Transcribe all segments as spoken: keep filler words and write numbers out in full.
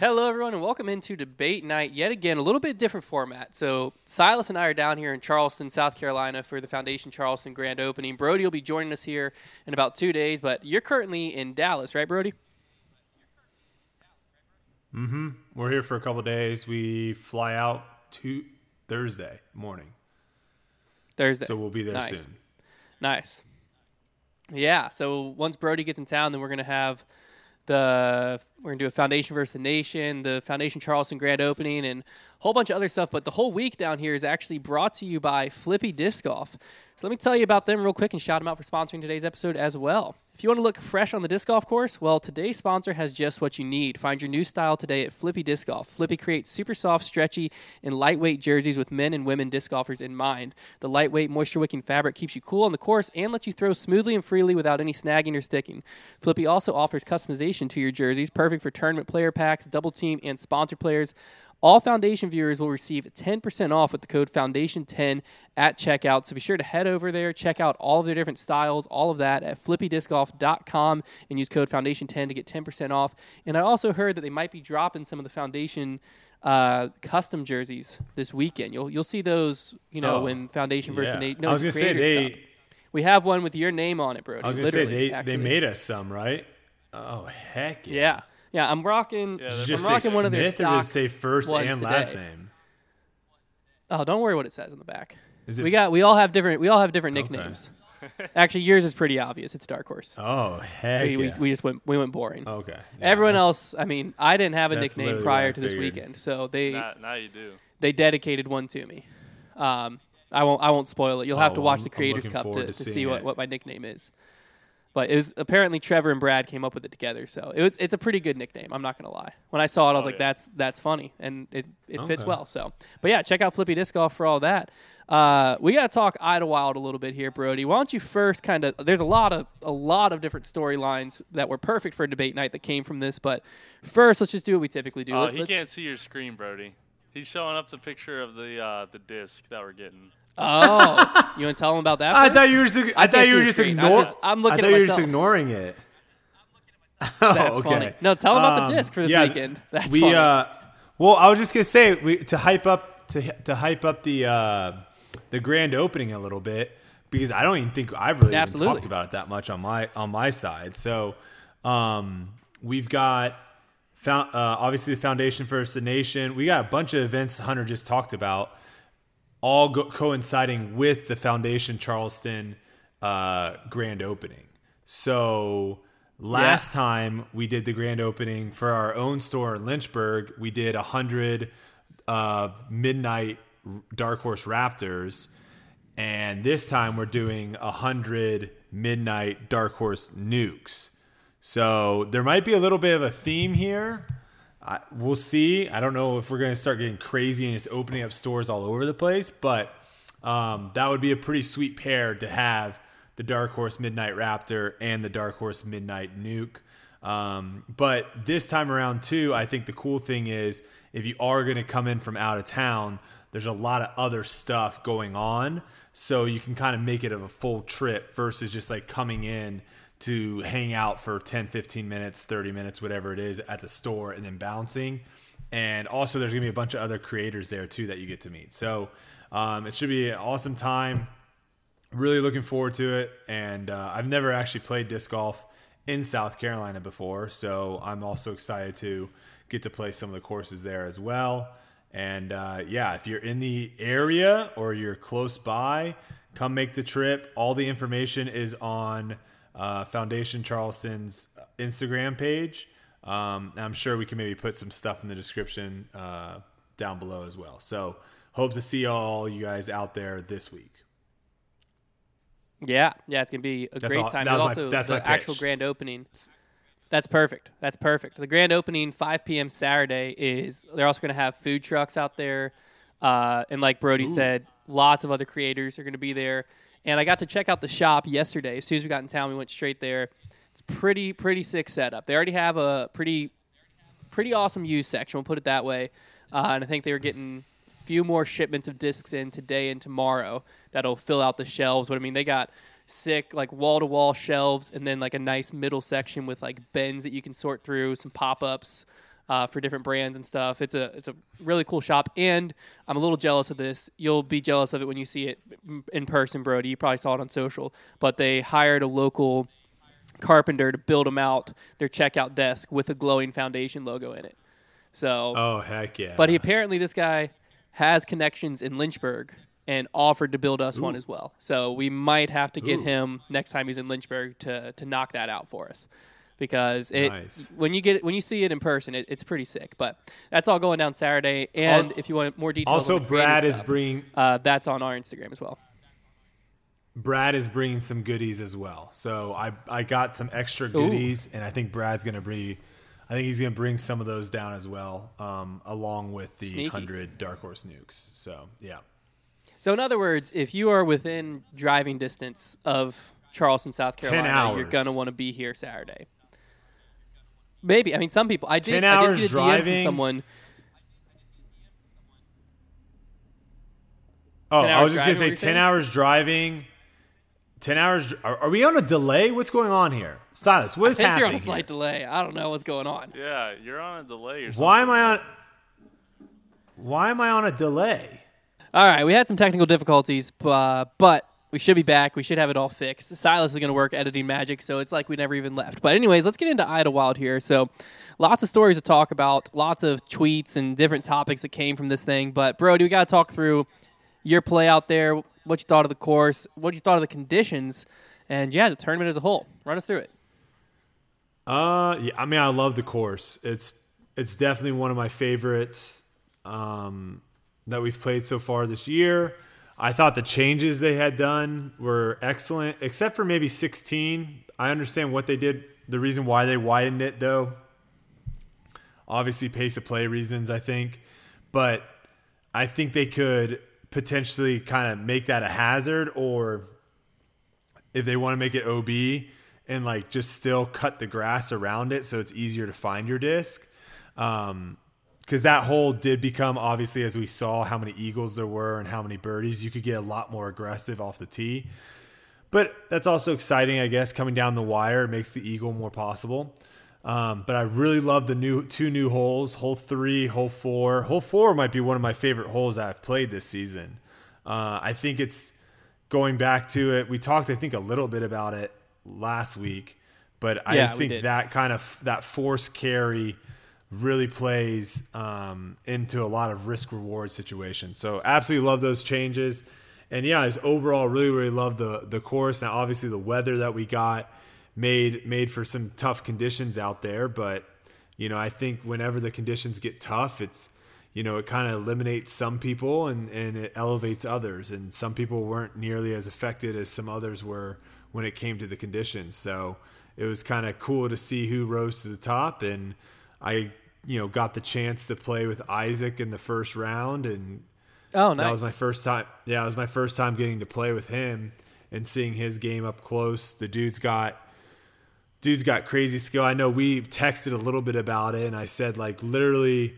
Hello, everyone, and welcome into Debate Night yet again, a little bit different format. So Silas and I are down here in Charleston, South Carolina for the Foundation Charleston Grand Opening. Brody will be joining us here in about two days, but you're currently in Dallas, right, Brody? Mm-hmm. We're here for a couple days. We fly out to Thursday morning. Thursday. So we'll be there nice. soon. Nice. Yeah, so once Brody gets in town, then we're going to have... The, we're going to do a Foundation versus the Nation, the Foundation Charleston Grand Opening, and a whole bunch of other stuff. But the whole week down here is actually brought to you by Flippy Disc Golf. So let me tell you about them real quick and shout them out for sponsoring today's episode as well. If you want to look fresh on the disc golf course, well, today's sponsor has just what you need. Find your new style today at Flippy Disc Golf. Flippy creates super soft, stretchy, and lightweight jerseys with men and women disc golfers in mind. The lightweight, moisture-wicking fabric keeps you cool on the course and lets you throw smoothly and freely without any snagging or sticking. Flippy also offers customization to your jerseys, perfect for tournament player packs, double team, and sponsor players. All Foundation viewers will receive ten percent off with the code Foundation ten at checkout. So be sure to head over there, check out all of their different styles, all of that at flippy disc golf dot com and use code Foundation ten to get ten percent off. And I also heard that they might be dropping some of the Foundation uh, custom jerseys this weekend. You'll you'll see those, you know, oh, when Foundation versus yeah. Nate. No, I was going to say, they, stuff. we have one with your name on it, Brody. I was going to say, they, they made us some, right? Oh, heck yeah. Yeah. Yeah, I'm rocking. Yeah, I'm just rocking one Smith of their stock. Or just say first and today. last name. Oh, don't worry what it says on the back. Is it we got. We all have different. We all have different nicknames. Okay. Actually, yours is pretty obvious. It's Dark Horse. Oh heck! We, yeah. we, we just went. We went boring. Okay. Yeah. Everyone else. I mean, I didn't have a That's nickname prior to this weekend, so they. Now, now you do. They dedicated one to me. Um, I won't. I won't spoil it. You'll oh, have to watch well, the Creators Cup to, to, to see what, what my nickname is. But it was apparently Trevor and Brad came up with it together, so it was it's a pretty good nickname. I'm not gonna lie. When I saw it, I was oh, like, yeah. "That's that's funny," and it, it okay. fits well. So, but yeah, check out Flippy Disc Golf for all that. Uh, we gotta talk Idlewild a little bit here, Brody. Why don't you first kind of? There's a lot of a lot of different storylines that were perfect for a debate night that came from this. But first, let's just do what we typically do. Oh, uh, he let's, can't see your screen, Brody. He's showing up the picture of the uh, the disc that we're getting. Oh, you want to tell him about that? I thought you were just, I I thought you were just ignoring. I'm, I'm looking I thought at myself. You were just ignoring it. That's oh, okay. funny. No, tell him about um, the disc for this yeah, weekend. That's we, funny. Uh, well, I was just gonna say we, to hype up to to hype up the uh, the grand opening a little bit because I don't even think I've really even talked about it that much on my on my side. So um, we've got found, uh, obviously the Foundation versus the Nation. We got a bunch of events Hunter just talked about. All go- coinciding with the Foundation Charleston uh, grand opening. So last yeah. time we did the grand opening for our own store in Lynchburg, we did one hundred uh, midnight Dark Horse Raptors. And this time we're doing one hundred midnight Dark Horse Nukes. So there might be a little bit of a theme here. I, we'll see. I don't know if we're going to start getting crazy and just opening up stores all over the place, but um, that would be a pretty sweet pair to have the Dark Horse Midnight Raptor and the Dark Horse Midnight Nuke. Um, but this time around, too, I think the cool thing is if you are going to come in from out of town, there's a lot of other stuff going on, so you can kind of make it of a full trip versus just like coming in to hang out for ten, fifteen minutes, thirty minutes, whatever it is at the store and then bouncing. And also there's going to be a bunch of other creators there too that you get to meet. So um, it should be an awesome time. Really looking forward to it. And uh, I've never actually played disc golf in South Carolina before. So I'm also excited to get to play some of the courses there as well. And uh, yeah, if you're in the area or you're close by, come make the trip. All the information is on Uh, Foundation Charleston's Instagram page. Um, I'm sure we can maybe put some stuff in the description uh, down below as well. So hope to see all you guys out there this week. Yeah, yeah, it's gonna be a that's great all, time. That was also my, that's the actual grand opening. That's perfect. That's perfect. The grand opening, five p.m. Saturday is. They're also gonna have food trucks out there, uh, and like Brody Ooh. said, lots of other creators are gonna be there. And I got to check out the shop yesterday. As soon as we got in town, we went straight there. It's pretty, pretty sick setup. They already have a pretty, pretty awesome used section. We'll put it that way. Uh, and I think they were getting a few more shipments of discs in today and tomorrow that'll fill out the shelves. But I mean, they got sick like wall-to-wall shelves, and then like a nice middle section with like bins that you can sort through, some pop-ups. uh, for different brands and stuff. It's a it's a really cool shop, and I'm a little jealous of this. You'll be jealous of it when you see it in person, Brody. You probably saw it on social, but they hired a local carpenter to build them out their checkout desk with a glowing Foundation logo in it. So, oh heck yeah! But he apparently this guy has connections in Lynchburg and offered to build us Ooh. one as well. So we might have to get Ooh. him next time he's in Lynchburg to to knock that out for us, because it nice. when you get when you see it in person, it, it's pretty sick. But that's all going down Saturday, and also, if you want more details, also Brad is stuff, bringing uh, that's on our Instagram as well. Brad is bringing some goodies as well. So I I got some extra goodies, Ooh. and I think Brad's going to bring. I think he's going to bring some of those down as well, um, along with the Sneaky. one hundred Dark Horse Nukes. So, yeah. So, in other words, if you are within driving distance of Charleston, South Carolina, you're going to want to be here Saturday. Maybe. I mean, some people. I did, ten hours I did get a driving. D M from someone. Oh, I was just going to say ten hours driving. Ten hours. Are, are we on a delay? What's going on here, Silas? What is I think happening? You're on a slight here? delay. I don't know what's going on. Yeah, you're on a delay. Or something. Why am I on? Why am I on a delay? All right, we had some technical difficulties, uh, but we should be back. We should have it all fixed. Silas is going to work editing magic, so it's like we never even left. But anyways, let's get into Idlewild here. So, lots of stories to talk about, lots of tweets and different topics that came from this thing. But Brody, we got to talk through your play out there. What you thought of the course, what you thought of the conditions, and, yeah, the tournament as a whole. Run us through it. Uh, yeah, I mean, I love the course. It's it's definitely one of my favorites um, that we've played so far this year. I thought the changes they had done were excellent, except for maybe sixteen. I understand what they did, the reason why they widened it, though. Obviously, pace of play reasons, I think. But I think they could potentially kind of make that a hazard, or if they want to make it O B and like just still cut the grass around it so it's easier to find your disc. Um, because that hole did become, obviously, as we saw how many eagles there were and how many birdies, you could get a lot more aggressive off the tee. But that's also exciting, I guess, coming down the wire makes the eagle more possible. Um, but I really love the new two new holes, hole three, hole four. Hole four might be one of my favorite holes I've played this season. Uh, I think it's going back to it. We talked, I think, a little bit about it last week, but I yeah, just think that kind of that force carry really plays um, into a lot of risk reward situations. So absolutely love those changes. And yeah, I just overall really, really love the, the course. Now, obviously the weather that we got made made for some tough conditions out there, but you know, I think whenever the conditions get tough, it's, you know, it kind of eliminates some people and and it elevates others, and some people weren't nearly as affected as some others were when it came to the conditions. So it was kind of cool to see who rose to the top, and I you know got the chance to play with Isaac in the first round, and oh nice. that was my first time yeah it was my first time getting to play with him and seeing his game up close. The dude's got Dude's got crazy skill. I know we texted a little bit about it, and I said, like, literally,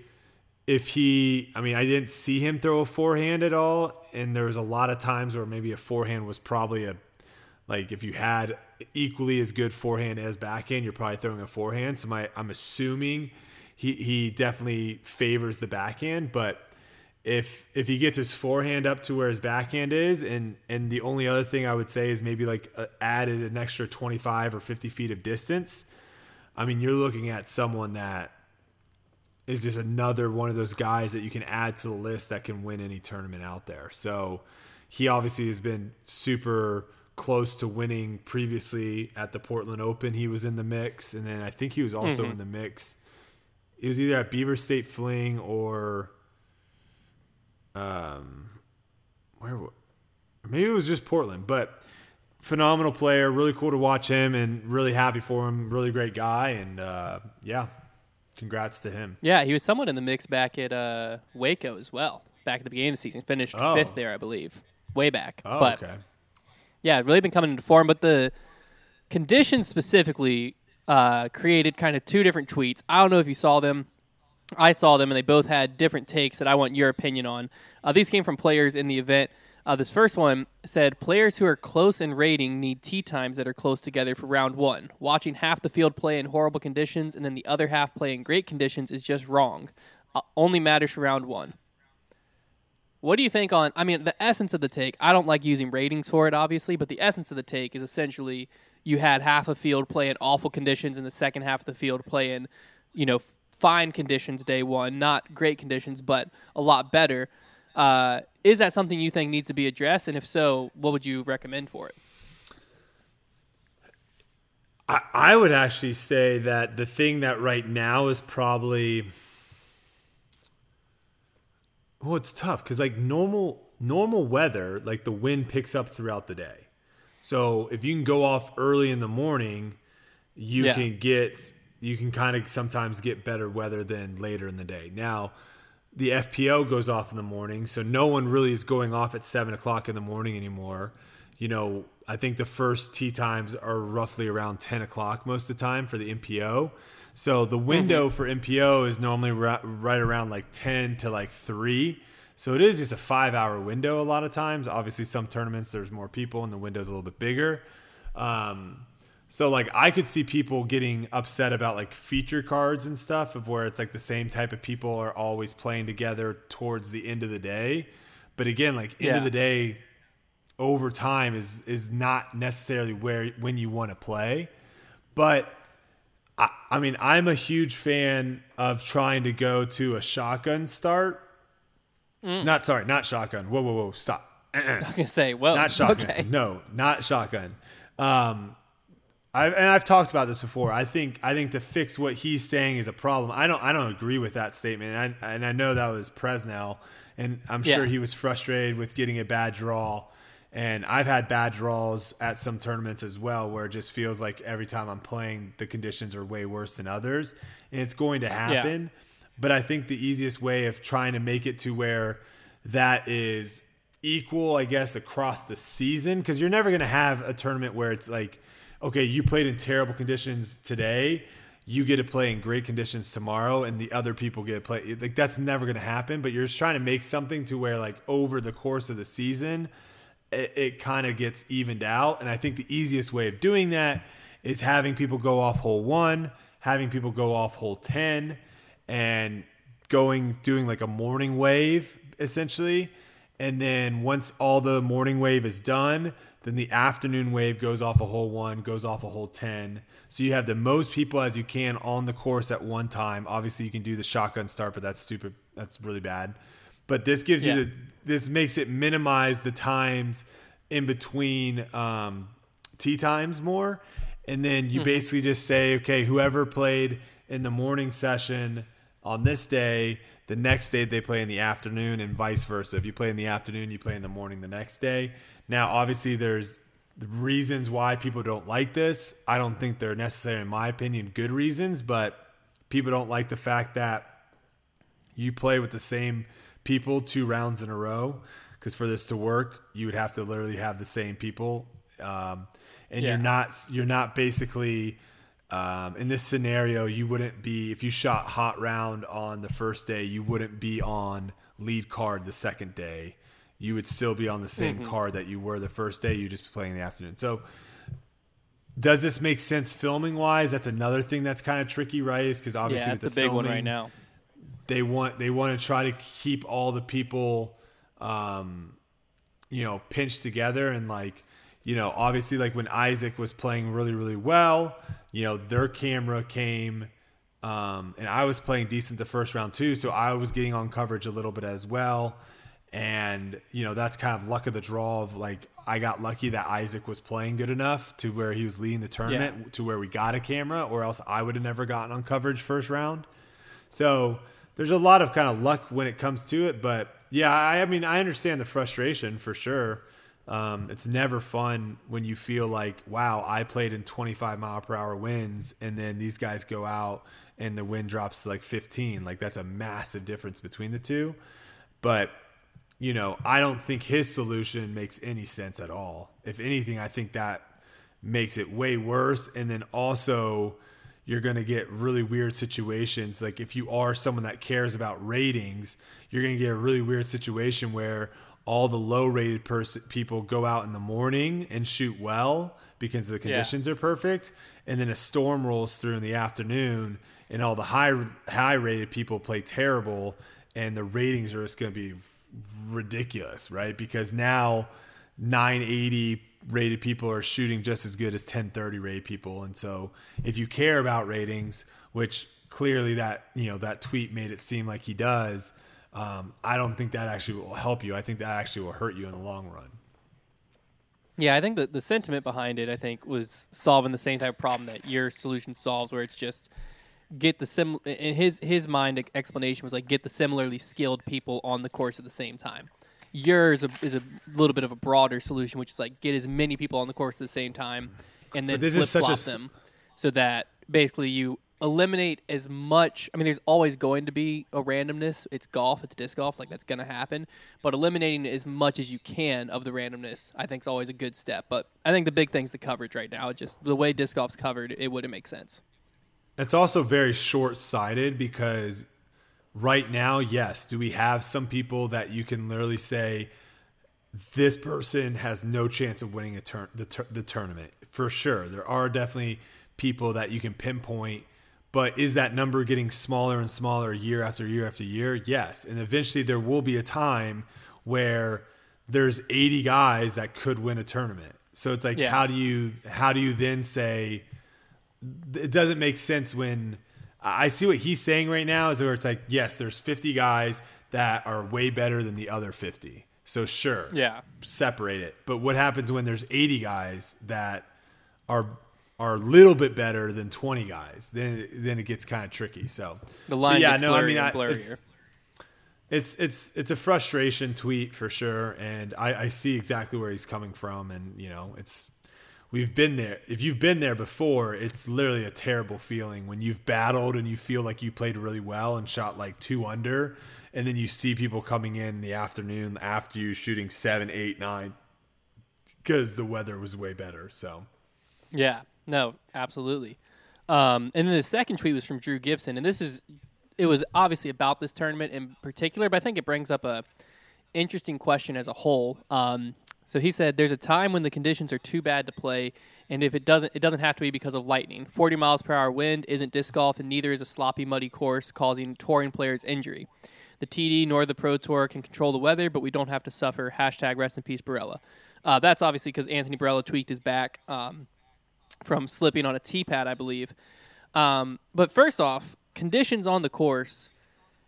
if he – I mean, I didn't see him throw a forehand at all, and there was a lot of times where maybe a forehand was probably a – like, if you had equally as good forehand as backhand, you're probably throwing a forehand. So my, I'm assuming he, he definitely favors the backhand. But if if he gets his forehand up to where his backhand is, and and the only other thing I would say is maybe like added an extra twenty-five or fifty feet of distance, I mean, you're looking at someone that is just another one of those guys that you can add to the list that can win any tournament out there. So he obviously has been super close to winning previously at the Portland Open. He was in the mix, and then I think he was also mm-hmm. in the mix. It was either at Beaver State Fling or – Um, where maybe it was just Portland, but phenomenal player. Really cool to watch him, and really happy for him. Really great guy, and uh, yeah, congrats to him. Yeah, he was somewhat in the mix back at uh, Waco as well. Back at the beginning of the season, finished oh. fifth there, I believe, way back. Oh, but, okay. Yeah, really been coming into form, but the conditions specifically uh, created kind of two different tweets. I don't know if you saw them. I saw them, and they both had different takes that I want your opinion on. Uh, these came from players in the event. Uh, this first one said, players who are close in rating need tee times that are close together for round one. Watching half the field play in horrible conditions and then the other half play in great conditions is just wrong. Uh, only matters for round one. What do you think on, I mean, the essence of the take, I don't like using ratings for it, obviously, but the essence of the take is essentially you had half a field play in awful conditions and the second half of the field play in, you know, fine conditions day one, not great conditions, but a lot better. Uh, is that something you think needs to be addressed? And if so, what would you recommend for it? I, I would actually say that the thing that right now is probably, well, it's tough because like normal, normal weather, like the wind picks up throughout the day. So if you can go off early in the morning, you yeah. can get, you can kind of sometimes get better weather than later in the day. Now, the F P O goes off in the morning, so no one really is going off at seven o'clock in the morning anymore. You know, I think the first tee times are roughly around ten o'clock most of the time for the M P O. So the window mm-hmm. for M P O is normally ra- right around like ten to like three. So it is just a five-hour window a lot of times. Obviously, some tournaments, there's more people, and the window's a little bit bigger. Um So, like, I could see people getting upset about, like, feature cards and stuff of where it's, like, the same type of people are always playing together towards the end of the day. But, again, like, end yeah. of the day over time is is not necessarily where when you want to play. But, I, I mean, I'm a huge fan of trying to go to a shotgun start. Mm. Not, sorry, not shotgun. Whoa, whoa, whoa, stop. Uh-uh. I was going to say, whoa. Not shotgun. Okay. No, not shotgun. Um I've, and I've talked about this before. I think I think to fix what he's saying is a problem. I don't I don't agree with that statement. And I, and I know that was Presnell, and I'm yeah. sure he was frustrated with getting a bad draw. And I've had bad draws at some tournaments as well, where it just feels like every time I'm playing, the conditions are way worse than others, and it's going to happen. Yeah. But I think the easiest way of trying to make it to where that is equal, I guess, across the season, because you're never going to have a tournament where it's like, okay, you played in terrible conditions today, you get to play in great conditions tomorrow, and the other people get to play. Like, that's never going to happen, but you're just trying to make something to where, like, over the course of the season, it, it kind of gets evened out. And I think the easiest way of doing that is having people go off hole one, having people go off hole ten, and going doing, like, a morning wave, essentially. And then once all the morning wave is done, then the afternoon wave goes off a hole one, goes off a hole ten. So you have the most people as you can on the course at one time. Obviously, you can do the shotgun start, but that's stupid. That's really bad. But this gives yeah. you the, this makes it minimize the times in between um, tee times more. And then you mm-hmm. basically just say, okay, whoever played in the morning session on this day, the next day they play in the afternoon, and vice versa. If you play in the afternoon, you play in the morning the next day. Now, obviously, there's reasons why people don't like this. I don't think they're necessarily, in my opinion, good reasons, but people don't like the fact that you play with the same people two rounds in a row, because for this to work, you would have to literally have the same people. Um, and yeah. you're not, you're not basically... Um, in this scenario, you wouldn't be, if you shot hot round on the first day, you wouldn't be on lead card the second day. You would still be on the same mm-hmm. card that you were the first day. You just be playing in the afternoon. So does this make sense filming wise? That's another thing that's kind of tricky, right? Is because obviously yeah, with the, the big filming, one right now. They want they want to try to keep all the people, um, you know, pinched together, and like, you know, obviously like when Isaac was playing really, really well, you know, their camera came um, and I was playing decent the first round too. So I was getting on coverage a little bit as well. And, you know, that's kind of luck of the draw of like, I got lucky that Isaac was playing good enough to where he was leading the tournament yeah. to where we got a camera, or else I would have never gotten on coverage first round. So there's a lot of kind of luck when it comes to it. But yeah, I, I mean, I understand the frustration for sure. Um, it's never fun when you feel like, wow, I played in twenty-five mile per hour winds, and then these guys go out and the wind drops to like fifteen. Like, that's a massive difference between the two. But, you know, I don't think his solution makes any sense at all. If anything, I think that makes it way worse. And then also you're going to get really weird situations. Like if you are someone that cares about ratings, you're going to get a really weird situation where all the low-rated pers- people go out in the morning and shoot well because the conditions yeah. are perfect, and then a storm rolls through in the afternoon, and all the high high-rated people play terrible, and the ratings are just going to be ridiculous, right? Because now nine eighty rated people are shooting just as good as ten thirty rated people. And so if you care about ratings, which clearly that, you know, that tweet made it seem like he does, um, I don't think that actually will help you. I think that actually will hurt you in the long run. Yeah, I think that the sentiment behind it, I think, was solving the same type of problem that your solution solves, where it's just get the sim. In his his mind, explanation was like get the similarly skilled people on the course at the same time. Yours is a little bit of a broader solution, which is like get as many people on the course at the same time, and then flip flop them, so that basically you eliminate as much. I mean, there's always going to be a randomness. It's golf. It's disc golf. Like that's going to happen. But eliminating as much as you can of the randomness, I think, is always a good step. But I think the big thing's the coverage right now. Just the way disc golf's covered, it wouldn't make sense. It's also very short-sighted because right now, yes, do we have some people that you can literally say this person has no chance of winning a tur- the, tur- the tournament? For sure. There are definitely people that you can pinpoint, but is that number getting smaller and smaller year after year after year? Yes. And eventually there will be a time where there's eighty guys that could win a tournament. So it's like, yeah. how do you how do you then say – it doesn't make sense when I see what he's saying right now is where it's like, yes, there's fifty guys that are way better than the other fifty. So sure. Yeah. Separate it. But what happens when there's eighty guys that are, are a little bit better than twenty guys, then, then it gets kind of tricky. So the line yeah, gets no, blurry I mean, I, and blurrier. It's, it's, it's, it's a frustration tweet for sure. And I, I see exactly where he's coming from, and you know, it's, we've been there. If you've been there before, it's literally a terrible feeling when you've battled and you feel like you played really well and shot like two under, and then you see people coming in, in the afternoon after you shooting seven, eight, nine, because the weather was way better. So, yeah, no, absolutely. Um, and then the second tweet was from Drew Gibson, and this is it was obviously about this tournament in particular, but I think it brings up a interesting question as a whole. Um, So he said, "There's a time when the conditions are too bad to play, and if it doesn't, it doesn't have to be because of lightning. forty miles per hour wind isn't disc golf, and neither is a sloppy, muddy course causing touring players injury. The T D nor the Pro Tour can control the weather, but we don't have to suffer. Hashtag rest in peace, Barella." Uh, that's obviously because Anthony Barella tweaked his back um, from slipping on a tee pad, I believe. Um, but first off, conditions on the course,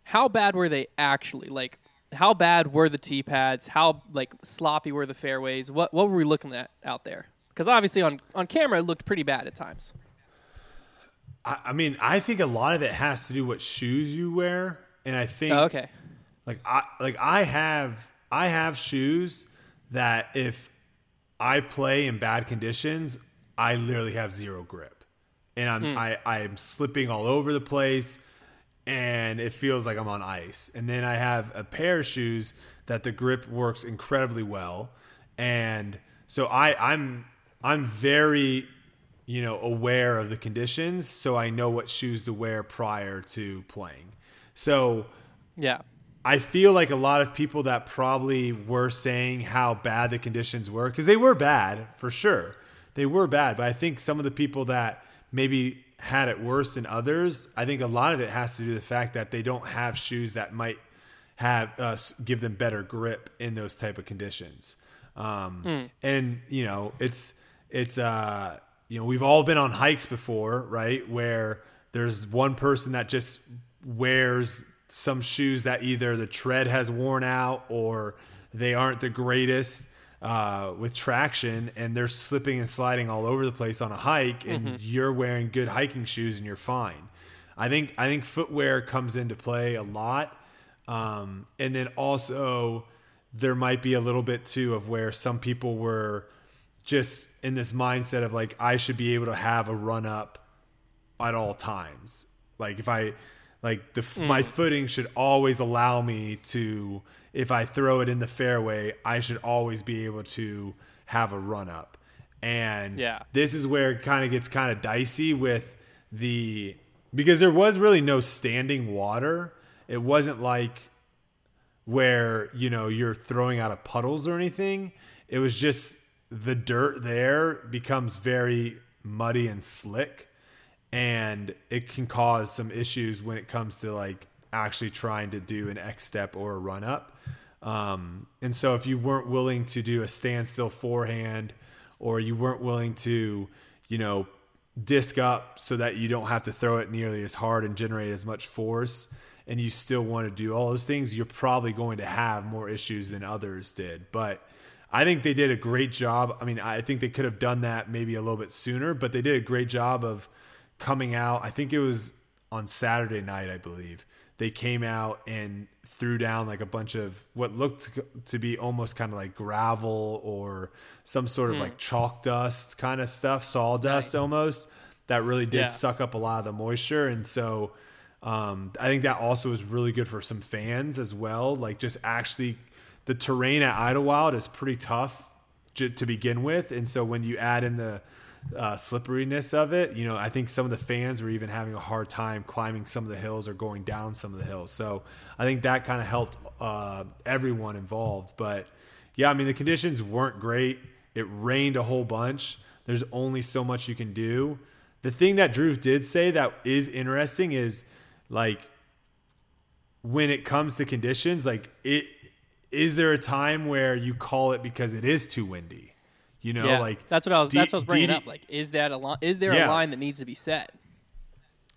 how bad were they actually? Like, how bad were the tee pads? How like sloppy were the fairways? What what were we looking at out there? Because obviously on, on camera it looked pretty bad at times. I, I mean, I think a lot of it has to do what shoes you wear, and I think oh, okay, like I like I have I have shoes that if I play in bad conditions, I literally have zero grip, and I'm mm. I I'm slipping all over the place. And it feels like I'm on ice. And then I have a pair of shoes that the grip works incredibly well. And so I, I'm I'm very, you know, aware of the conditions, so I know what shoes to wear prior to playing. So yeah, I feel like a lot of people that probably were saying how bad the conditions were, because they were bad for sure. They were bad. But I think some of the people that maybe had it worse than others, I think a lot of it has to do with the fact that they don't have shoes that might have uh, give them better grip in those type of conditions. Um, mm. And, you know, it's, it's uh, you know, we've all been on hikes before, right? Where there's one person that just wears some shoes that either the tread has worn out or they aren't the greatest Uh, with traction, and they're slipping and sliding all over the place on a hike, and mm-hmm. you're wearing good hiking shoes and you're fine. I think I think footwear comes into play a lot, um, and then also there might be a little bit too of where some people were just in this mindset of like, I should be able to have a run up at all times. Like if I like the mm. my footing should always allow me to. If I throw it in the fairway, I should always be able to have a run up. And yeah. this is where it kind of gets kind of dicey with the, because there was really no standing water. It wasn't like where, you know, you're throwing out of puddles or anything. It was just the dirt there becomes very muddy and slick, and it can cause some issues when it comes to like actually trying to do an X step or a run up. Um, and so if you weren't willing to do a standstill forehand, or you weren't willing to, you know, disc up so that you don't have to throw it nearly as hard and generate as much force, and you still want to do all those things, you're probably going to have more issues than others did. But I think they did a great job. I mean, I think they could have done that maybe a little bit sooner, but they did a great job of coming out. I think it was on Saturday night, I believe. They came out and threw down like a bunch of what looked to be almost kind of like gravel or some sort of mm. like chalk dust kind of stuff, sawdust nice. almost, that really did yeah. suck up a lot of the moisture. And so um, I think that also was really good for some fans as well. Like just actually the terrain at Idlewild is pretty tough j- to begin with. And so when you add in the Uh, slipperiness of it, you know, I think some of the fans were even having a hard time climbing some of the hills or going down some of the hills. So I think that kind of helped uh, everyone involved. But yeah, I mean, the conditions weren't great. It rained a whole bunch. There's only so much you can do. The thing that Drew did say that is interesting is like when it comes to conditions, like it is there a time where you call it because it is too windy? You know, yeah, like that's what I was. D- that's what I was bringing D- up. Like, is that a line? Is there yeah. a line that needs to be set?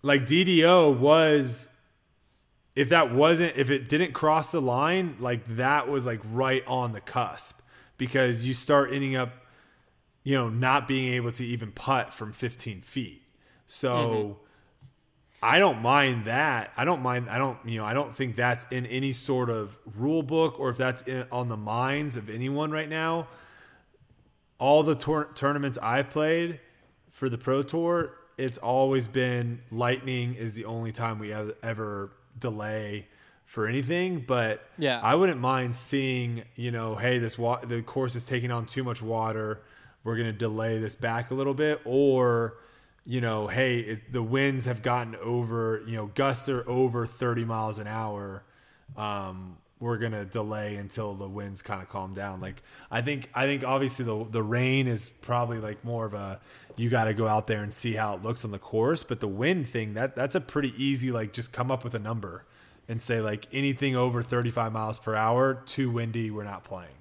Like D D O was, if that wasn't, if it didn't cross the line, like that was like right on the cusp, because you start ending up, you know, not being able to even putt from fifteen feet. So, mm-hmm. I don't mind that. I don't mind. I don't. You know, I don't think that's in any sort of rule book, or if that's in, on the minds of anyone right now. All the tour- tournaments I've played for the Pro Tour, it's always been lightning is the only time we have ever delay for anything. But yeah. I wouldn't mind seeing, you know, hey, this wa- the course is taking on too much water. We're going to delay this back a little bit. Or, you know, hey, it, the winds have gotten over, you know, gusts are over thirty miles an hour. Um we're going to delay until the winds kind of calm down. Like, I think, I think obviously the the rain is probably like more of a, you got to go out there and see how it looks on the course, but the wind thing, that that's a pretty easy, like just come up with a number and say like anything over thirty-five miles per hour, too windy, we're not playing.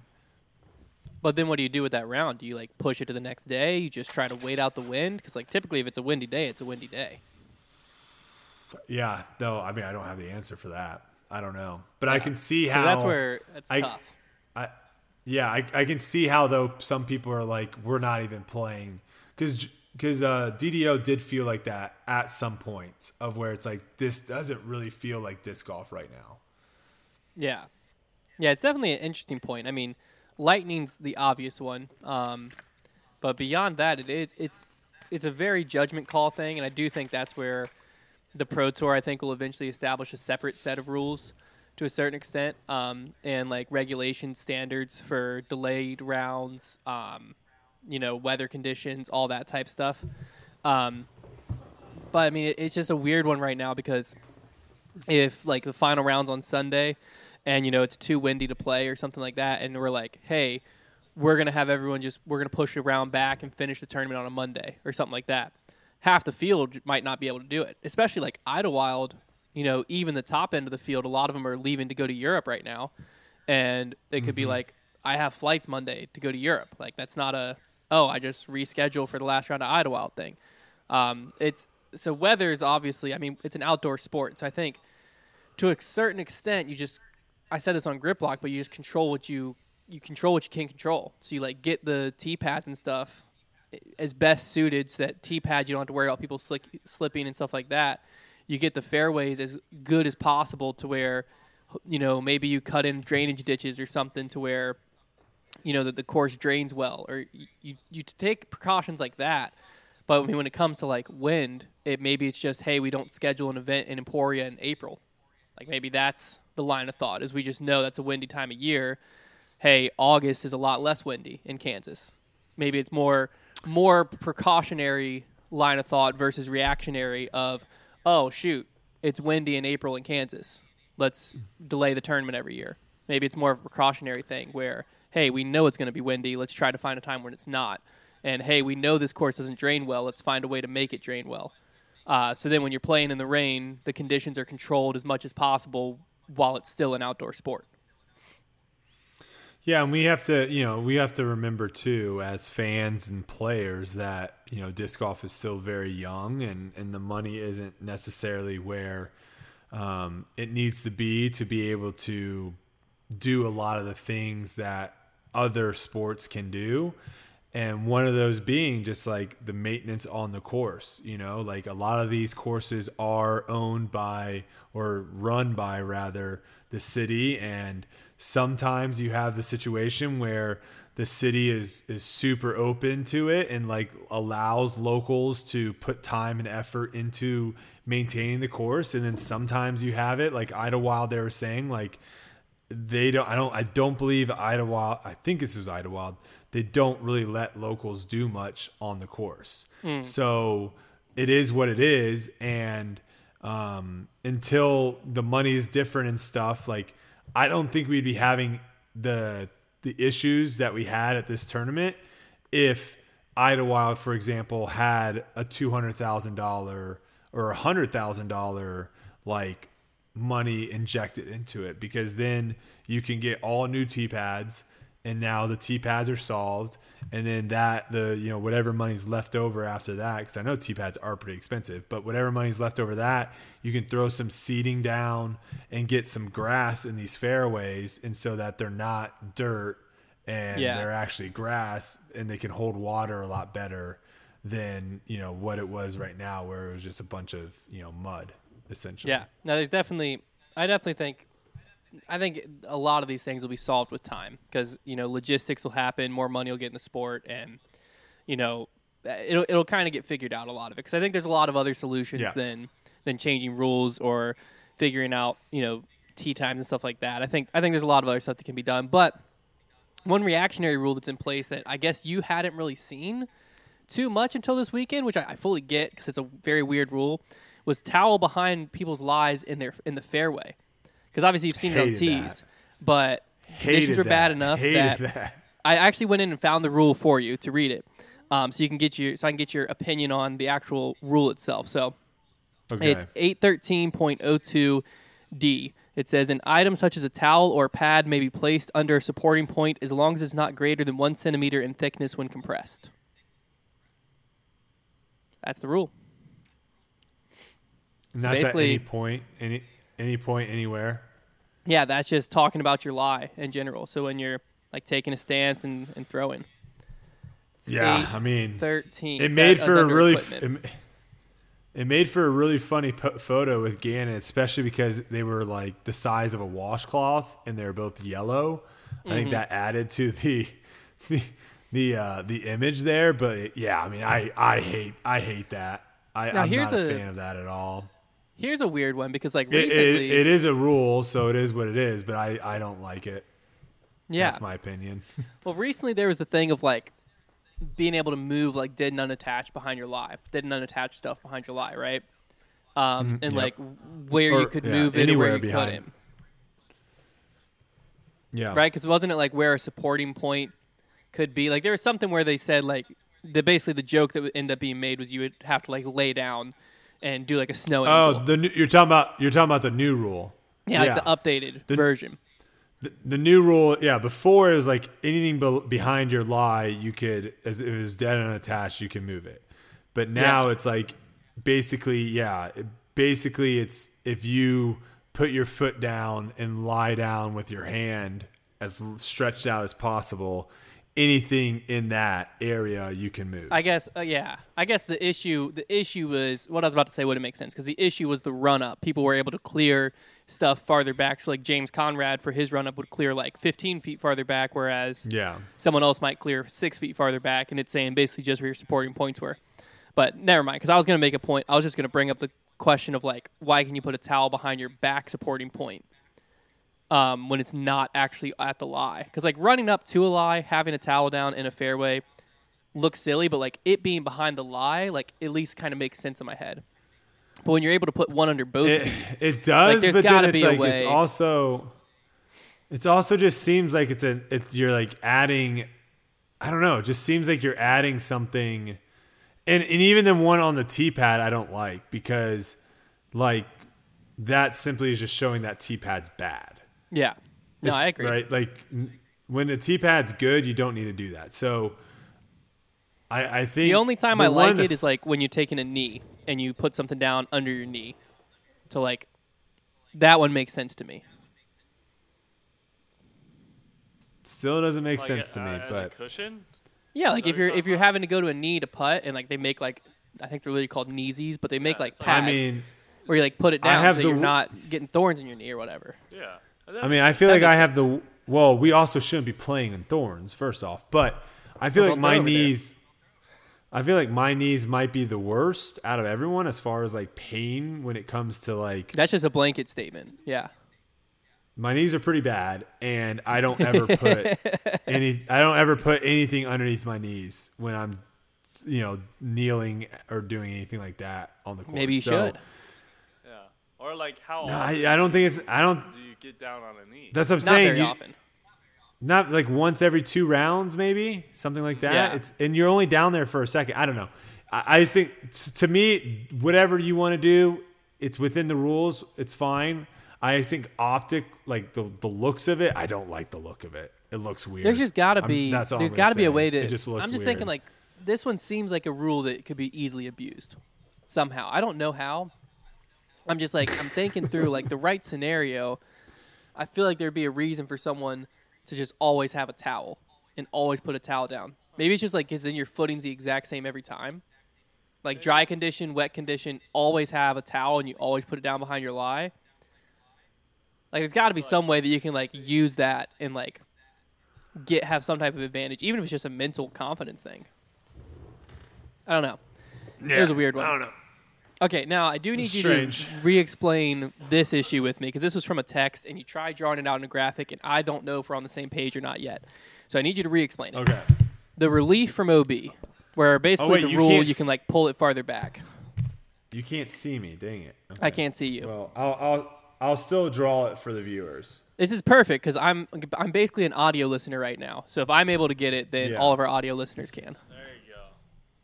But then what do you do with that round? Do you like push it to the next day? You just try to wait out the wind? 'Cause like typically if it's a windy day, it's a windy day. Yeah, no, I mean, I don't have the answer for that. I don't know, but yeah. I can see how that's where that's I, tough. I, yeah, I, I can see how though some people are like, we're not even playing because because uh, D D O did feel like that at some point of where it's like this doesn't really feel like disc golf right now. Yeah, yeah, it's definitely an interesting point. I mean, lightning's the obvious one, um, but beyond that, it is it's it's a very judgment call thing, and I do think that's where. The Pro Tour, I think, will eventually establish a separate set of rules to a certain extent, um, and like regulation standards for delayed rounds, um, you know, weather conditions, all that type stuff. Um, but I mean, it, it's just a weird one right now because if like the final round's on Sunday and, you know, it's too windy to play or something like that, and we're like, hey, we're going to have everyone just, we're going to push a round back and finish the tournament on a Monday or something like that. Half the field might not be able to do it, especially like Idlewild, you know, even the top end of the field, a lot of them are leaving to go to Europe right now. And they could mm-hmm. be like, I have flights Monday to go to Europe. Like that's not a, oh, I just reschedule for the last round of Idlewild thing. Um, it's so weather is obviously, I mean, it's an outdoor sport. So I think to a certain extent, you just, I said this on Grip Lock, but you just control what you, you control what you can control. So you like get the tee pads and stuff as best suited so that tee pad you don't have to worry about people slick, slipping and stuff like that. You get the fairways as good as possible to where, you know, maybe you cut in drainage ditches or something to where, you know, that the course drains well, or you, you, you take precautions like that. But I mean, when it comes to like wind, it maybe it's just, hey, we don't schedule an event in Emporia in April. Like maybe that's the line of thought is we just know that's a windy time of year. Hey, August is a lot less windy in Kansas. Maybe it's more, more precautionary line of thought versus reactionary of, oh, shoot, it's windy in April in Kansas. Let's delay the tournament every year. Maybe it's more of a precautionary thing where, hey, we know it's going to be windy. Let's try to find a time when it's not. And, hey, we know this course doesn't drain well. Let's find a way to make it drain well. Uh, so then when you're playing in the rain, the conditions are controlled as much as possible while it's still an outdoor sport. Yeah, and we have to, you know, we have to remember too, as fans and players, that, you know, disc golf is still very young, and, and the money isn't necessarily where um, it needs to be to be able to do a lot of the things that other sports can do. And one of those being just like the maintenance on the course, you know, like a lot of these courses are owned by or run by rather the city. And sometimes you have the situation where the city is, is super open to it and like allows locals to put time and effort into maintaining the course. And then sometimes you have it like Idlewild, they were saying like, They don't. I don't. I don't believe Idlewild. I think this was Idlewild. They don't really let locals do much on the course. Mm. So it is what it is. And um, until the money is different and stuff, like I don't think we'd be having the the issues that we had at this tournament if Idlewild, for example, had a two hundred thousand dollar or a hundred thousand dollar like. money injected into it, because then you can get all new tee pads, and now the tee pads are solved, and then that the you know whatever money's left over after that, because I know tee pads are pretty expensive, but whatever money's left over that you can throw some seeding down and get some grass in these fairways, and so that they're not dirt and yeah. they're actually grass, and they can hold water a lot better than you know what it was right now, where it was just a bunch of you know mud. Essentially. Yeah. No, there's definitely, I definitely think, I think a lot of these things will be solved with time, because, you know, logistics will happen, more money will get in the sport, and, you know, it'll, it'll kind of get figured out, a lot of it. Because I think there's a lot of other solutions yeah. than, than changing rules or figuring out, you know, tee times and stuff like that. I think, I think there's a lot of other stuff that can be done. But one reactionary rule that's in place that I guess you hadn't really seen too much until this weekend, which I, I fully get because it's a very weird rule, was towel behind people's lies in their in the fairway, because obviously you've seen Hated it on tees, that. but Hated conditions were that. bad enough that, that I actually went in and found the rule for you to read it, um, so you can get your so I can get your opinion on the actual rule itself. So okay. It's eight thirteen point oh two D. It says an item such as a towel or a pad may be placed under a supporting point as long as it's not greater than one centimeter in thickness when compressed. That's the rule. And so that's at any point, any any point, anywhere. Yeah, that's just talking about your lie in general. So when you're like taking a stance and, and throwing. Yeah, eight, I mean, thirteen. It made that, for a really, f- it, it made for a really funny po- photo with Gannon, especially because they were like the size of a washcloth and they were both yellow. Mm-hmm. I think that added to the the the uh, the image there. But yeah, I mean, I I hate I hate that. I, now, I'm here's not a, a fan of that at all. Here's a weird one, because like recently... It, it, it is a rule, so it is what it is, but I, I don't like it. Yeah. That's my opinion. Well, recently there was the thing of like being able to move like dead and unattached behind your lie, dead and unattached stuff behind your lie, right? Um, mm, and yep. like where or, you could yeah, move it or where you behind. couldn't. Yeah. Right? Because wasn't it like where a supporting point could be? Like there was something where they said like... The basically the joke that would end up being made was you would have to like lay down and do like a snow angel. Oh, the new, you're talking about you're talking about the new rule. Yeah, yeah. Like the updated the, version. The, the new rule, yeah. Before it was like anything be- behind your lie, you could, as if it was dead and unattached, you can move it. But now yeah. it's like basically, yeah, it, basically it's if you put your foot down and lie down with your hand as stretched out as possible. Anything in that area you can move. I guess, uh, yeah. I guess the issue, the issue was, what I was about to say wouldn't make sense, because the issue was the run-up. People were able to clear stuff farther back. So, like, James Conrad, for his run-up, would clear, like, fifteen feet farther back, whereas yeah. someone else might clear six feet farther back, and it's saying basically just where your supporting points were. But never mind, because I was going to make a point. I was just going to bring up the question of, like, why can you put a towel behind your back supporting point? Um, when it's not actually at the lie. Because, like, running up to a lie, having a towel down in a fairway looks silly, but, like, it being behind the lie, like, at least kind of makes sense in my head. But when you're able to put one under both feet, it, it does, like, there's got to be a way. It's also, It also just seems like it's a, it's, you're like adding, I don't know, it just seems like you're adding something. And and even the one on the tee pad I don't like, because like that simply is just showing that tee pad's bad. Yeah. No, it's, I agree. Right? Like when the tee pad's good, you don't need to do that. So I, I think the only time the I like it f- is like when you're taking a knee and you put something down under your knee to like, that one makes sense to me. Still doesn't make like sense a, to me, uh, but as a cushion? Yeah, like so if you're if you're about? having to go to a knee to putt, and like they make like, I think they're really called kneesies, but they make yeah, like pads. I mean, where you like put it down so the, you're not getting thorns in your knee or whatever. Yeah, I mean, I feel like I have sense. the well. We also shouldn't be playing in thorns, first off, but I feel well, like my knees, there. I feel like my knees might be the worst out of everyone as far as like pain when it comes to like. That's just a blanket statement. Yeah. My knees are pretty bad, and I don't ever put any. I don't ever put anything underneath my knees when I'm, you know, kneeling or doing anything like that on the course. Maybe you so, should. Yeah, or like how? No, often I, I don't think it's. I don't. Do you get down on a knee? That's what I'm not saying. Very you, often. Not like once every two rounds, maybe something like that. Yeah. It's and you're only down there for a second. I don't know. I, I just think to me, whatever you want to do, it's within the rules. It's fine. I think optic, like the the looks of it, I don't like the look of it. It looks weird. There's just got to be there's got to be a way to. It just looks I'm just weird. Thinking like this one seems like a rule that could be easily abused somehow. I don't know how. I'm just like I'm thinking through like the right scenario. I feel like there'd be a reason for someone to just always have a towel and always put a towel down. Maybe it's just like because then your footing's the exact same every time. Like dry condition, wet condition, always have a towel and you always put it down behind your lie. Like, there's got to be some way that you can, like, use that and, like, get have some type of advantage, even if it's just a mental confidence thing. I don't know. Yeah, there's a weird one. I don't know. Okay, now, I do need it's you strange. to re-explain this issue with me, because this was from a text, and you tried drawing it out in a graphic, and I don't know if we're on the same page or not yet. So I need you to re-explain it. Okay. The relief from O B, where basically oh, wait, the you rule, you can, like, pull it farther back. You can't see me, dang it. Okay. I can't see you. Well, I'll... I'll... I'll still draw it for the viewers. This is perfect because I'm I'm basically an audio listener right now. So if I'm able to get it, then yeah. all of our audio listeners can. There you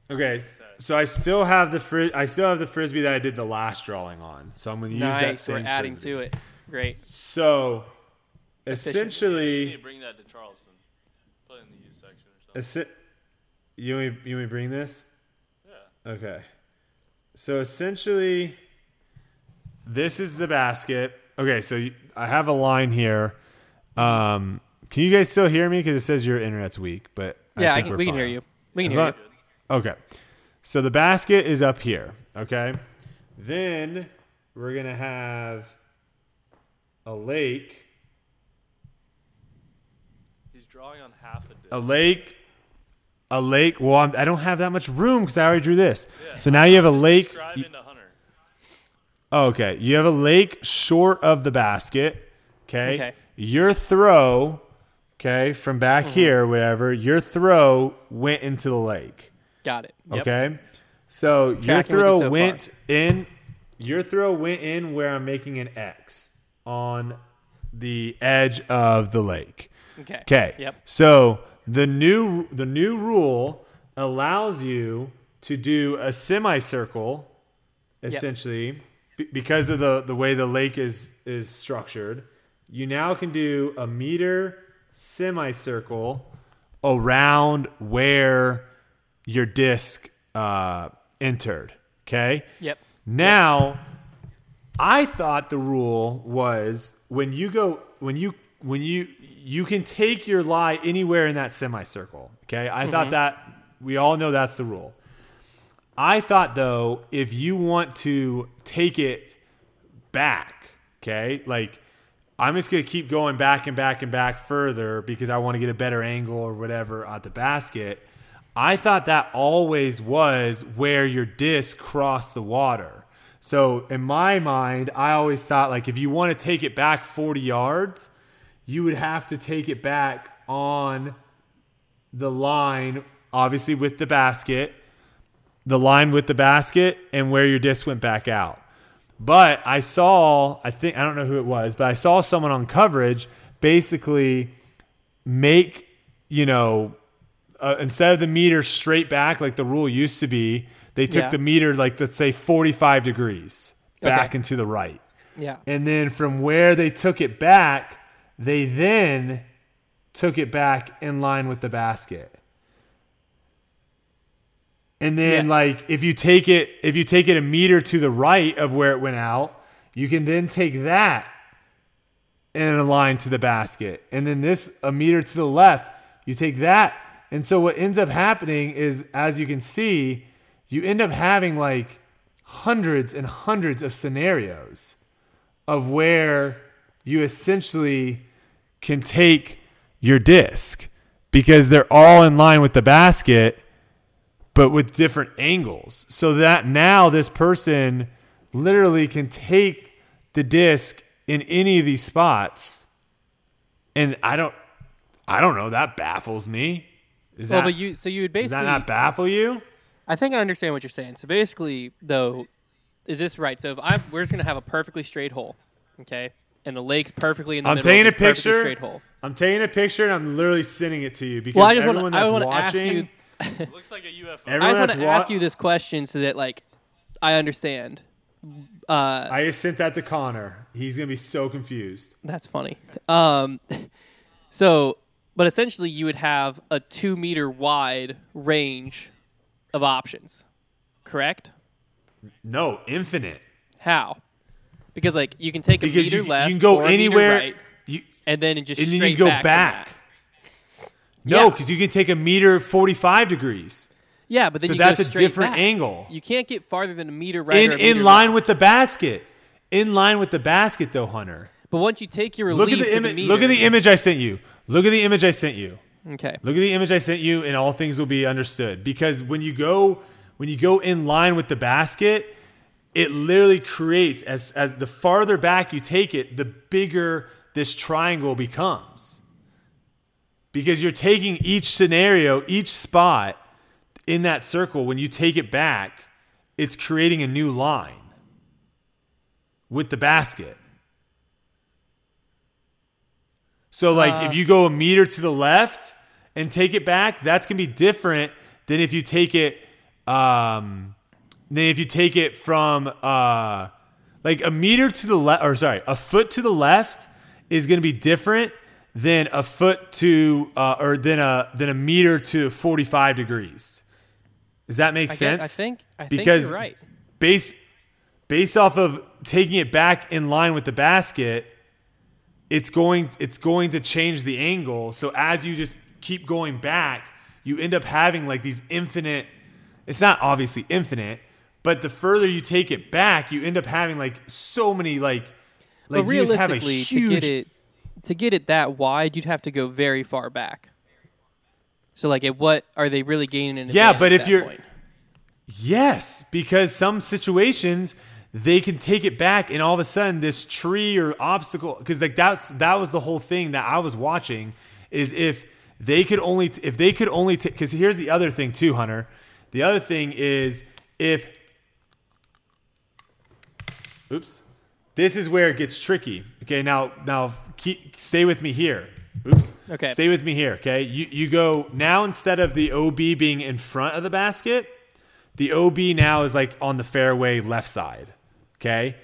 go. Okay, so I still have the fris- I still have the frisbee that I did the last drawing on. So I'm going to nice. use that same. We're adding frisbee. to it. Great. So Efficient. essentially, yeah, you need to bring that to Charleston. Put it in the youth section or something. Assi- you want me, you want me bring this? Yeah. Okay. So essentially. This is the basket. Okay, so you, I have a line here. Um, can you guys still hear me? Because it says your internet's weak, but yeah, I think I can, we're we fine. can hear you. We can As hear not, you. Okay, so the basket is up here. Okay, then we're gonna have a lake. He's drawing on half a disc. A lake, a lake. Well, I'm, I don't have that much room because I already drew this. Yeah. So now you have a lake. Okay, you have a lake short of the basket, okay? okay. Your throw, okay, from back mm-hmm. here, whatever, your throw went into the lake. Got it. Yep. Okay? So Tracking your throw so went far. in, your throw went in where I'm making an X on the edge of the lake. Okay. Okay. Yep. So the new the new rule allows you to do a semicircle, essentially. Yep. Because of the, the way the lake is, is structured, you now can do a meter semicircle around where your disc uh, entered. Okay? Yep. Now, yep. I thought the rule was when you go when you when you you can take your lie anywhere in that semicircle. Okay? I mm-hmm. thought that we all know that's the rule. I thought, though, if you want to take it back, okay, like I'm just going to keep going back and back and back further because I want to get a better angle or whatever at the basket. I thought that always was where your disc crossed the water. So in my mind, I always thought, like, if you want to take it back forty yards, you would have to take it back on the line, obviously with the basket. The line with the basket and where your disc went back out. But I saw, I think, I don't know who it was, but I saw someone on coverage basically make, you know, uh, instead of the meter straight back like the rule used to be, they took yeah. the meter, like, let's say forty-five degrees back okay. and to the right. Yeah. And then from where they took it back, they then took it back in line with the basket. And then yeah. like if you take it if you take it a meter to the right of where it went out, you can then take that and align to the basket. And then this a meter to the left, you take that. And so what ends up happening is, as you can see, you end up having like hundreds and hundreds of scenarios of where you essentially can take your disc, because they're all in line with the basket, but with different angles, so that now this person literally can take the disc in any of these spots. And I don't, I don't know. That baffles me. Is well, that, but you, so you would basically, does that not baffle you? I think I understand what you're saying. So basically though, is this right? So if I'm, we're just going to have a perfectly straight hole. Okay. And the lake's perfectly in the I'm middle taking a picture, straight hole. I'm taking a picture and I'm literally sending it to you, because well, I just everyone wanna, that's I wanna watching, ask you, it looks like a U F O. Everyone I just want to wa- ask you this question so that, like, I understand. Uh, I just sent that to Connor. He's gonna be so confused. That's funny. Um, so, but essentially, you would have a two-meter wide range of options, correct? No, infinite. How? Because like you can take because a meter you, left, you can go or anywhere, right, you, and then it just and straight then you go back. back. No, because yeah. you can take a meter forty-five degrees. Yeah, but then so you that's go a different back. angle. You can't get farther than a meter right in, or a meter in line right. with the basket. In line with the basket, though, Hunter. But once you take your look at the, imi- the meter, look at the image I sent you. Look at the image I sent you. Okay. Look at the image I sent you, and all things will be understood. Because when you go when you go in line with the basket, it literally creates as as the farther back you take it, the bigger this triangle becomes. Because you're taking each scenario, each spot in that circle. When you take it back, it's creating a new line with the basket. So, like, uh, if you go a meter to the left and take it back, that's going to be different than if you take it um, than if you take it from, uh, like, a meter to the left, or sorry, a foot to the left is going to be different than a foot to, uh, or then a then a meter to forty-five degrees. Does that make I sense? Guess, I think I because think you're right. Based based off of taking it back in line with the basket, it's going it's going to change the angle. So as you just keep going back, you end up having like these infinite. It's not obviously infinite, but the further you take it back, you end up having like so many like like but you just have a huge. To get it- To get it that wide, you'd have to go very far back. So, like, at what are they really gaining? An yeah, but at if that you're, point? Yes, because some situations they can take it back, and all of a sudden this tree or obstacle, because like that's that was the whole thing that I was watching, is if they could only if they could only because t- here's the other thing too, Hunter. The other thing is if, oops, this is where it gets tricky. Okay, now now. Keep, stay with me here. Oops. Okay. Stay with me here. Okay. You you go now, instead of the O B being in front of the basket, the O B now is like on the fairway left side. Okay.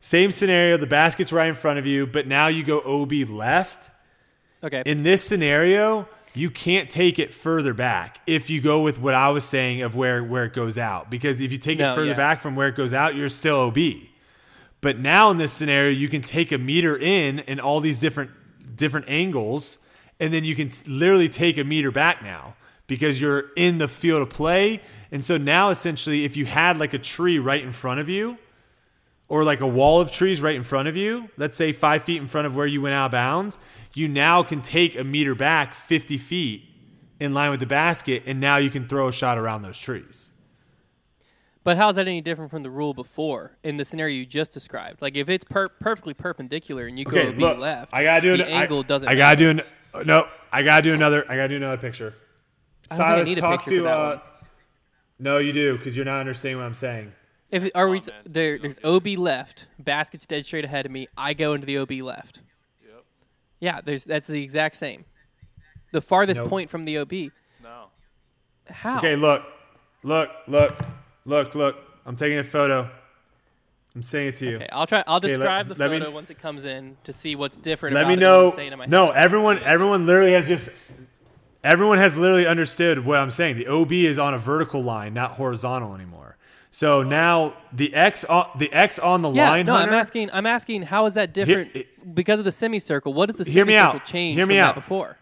Same scenario. The basket's right in front of you, but now you go O B left. Okay. In this scenario, you can't take it further back if you go with what I was saying of where, where it goes out, because if you take no, it further yeah. back from where it goes out, you're still O B. But now in this scenario, you can take a meter in and all these different different angles, and then you can literally take a meter back now because you're in the field of play. And so now essentially if you had like a tree right in front of you, or like a wall of trees right in front of you, let's say five feet in front of where you went out of bounds, you now can take a meter back fifty feet in line with the basket, and now you can throw a shot around those trees. But how is that any different from the rule before in the scenario you just described? Like if it's per- perfectly perpendicular and you go okay, to look, be left, I gotta do the an, angle I, doesn't. I gotta matter. do an, no. I gotta do another. I gotta do another picture. Silas, I talk picture to. Uh, no, you do, because you're not understanding what I'm saying. If are oh, we there? There's O B left. Basket's dead straight ahead of me. I go into the O B left. Yep. Yeah, there's that's the exact same. The farthest nope. point from the O B. No. How? Okay, look. Look, look, look, look. I'm taking a photo. I'm saying it to you. Okay, I'll try. I'll okay, describe let, the photo me, once it comes in to see what's different. Let about me know. It, what I'm in my no, head. everyone, everyone literally has just. Everyone has literally understood what I'm saying. The O B is on a vertical line, not horizontal anymore. So now the X, on, the X on the yeah, line. No, Hunter, I'm asking. I'm asking how is that different here, it, because of the semicircle? What does the hear semicircle me out. change hear me from out. that before?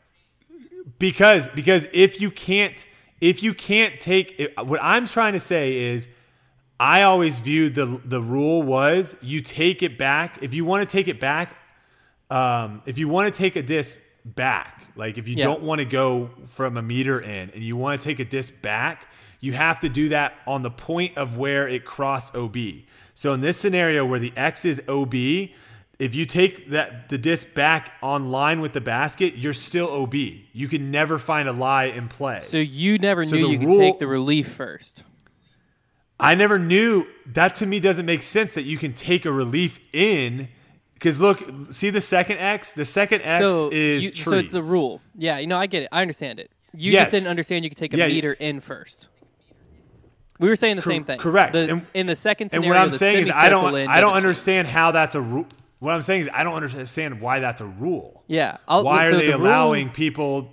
Because because if you can't if you can't take if, what I'm trying to say is. I always viewed the the rule was you take it back. If you want to take it back, um, if you want to take a disc back, like if you yeah. don't want to go from a meter in and you want to take a disc back, you have to do that on the point of where it crossed O B. So in this scenario where the X is O B, if you take that the disc back on line with the basket, you're still O B. You can never find a lie in play. So you never so knew you rule, could take the relief first. I never knew that. To me doesn't make sense that you can take a relief in because look, see the second X. The second X so is you, trees. So it's the rule. Yeah, you know, I get it. I understand it. You yes. just didn't understand you could take a yeah, meter you, in first. We were saying the cor- same thing. Correct. The, and, in the second scenario, and what I'm the saying is I don't. I don't understand change. how that's a rule. What I'm saying is I don't understand why that's a rule. Yeah. I'll, why so are they the allowing rule, people?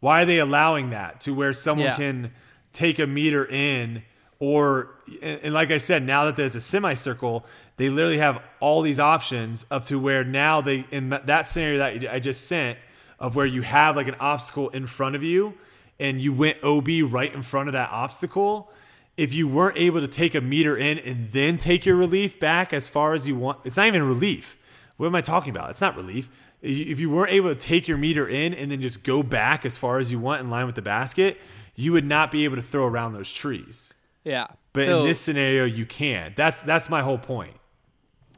Why are they allowing that to where someone yeah. can take a meter in? Or, and like I said, now that there's a semicircle, they literally have all these options up to where now they, in that scenario that I just sent, of where you have like an obstacle in front of you and you went O B right in front of that obstacle. If you weren't able to take a meter in and then take your relief back as far as you want, it's not even relief. What am I talking about? It's not relief. If you weren't able to take your meter in and then just go back as far as you want in line with the basket, you would not be able to throw around those trees. Yeah, but so, in this scenario, you can. That's that's my whole point.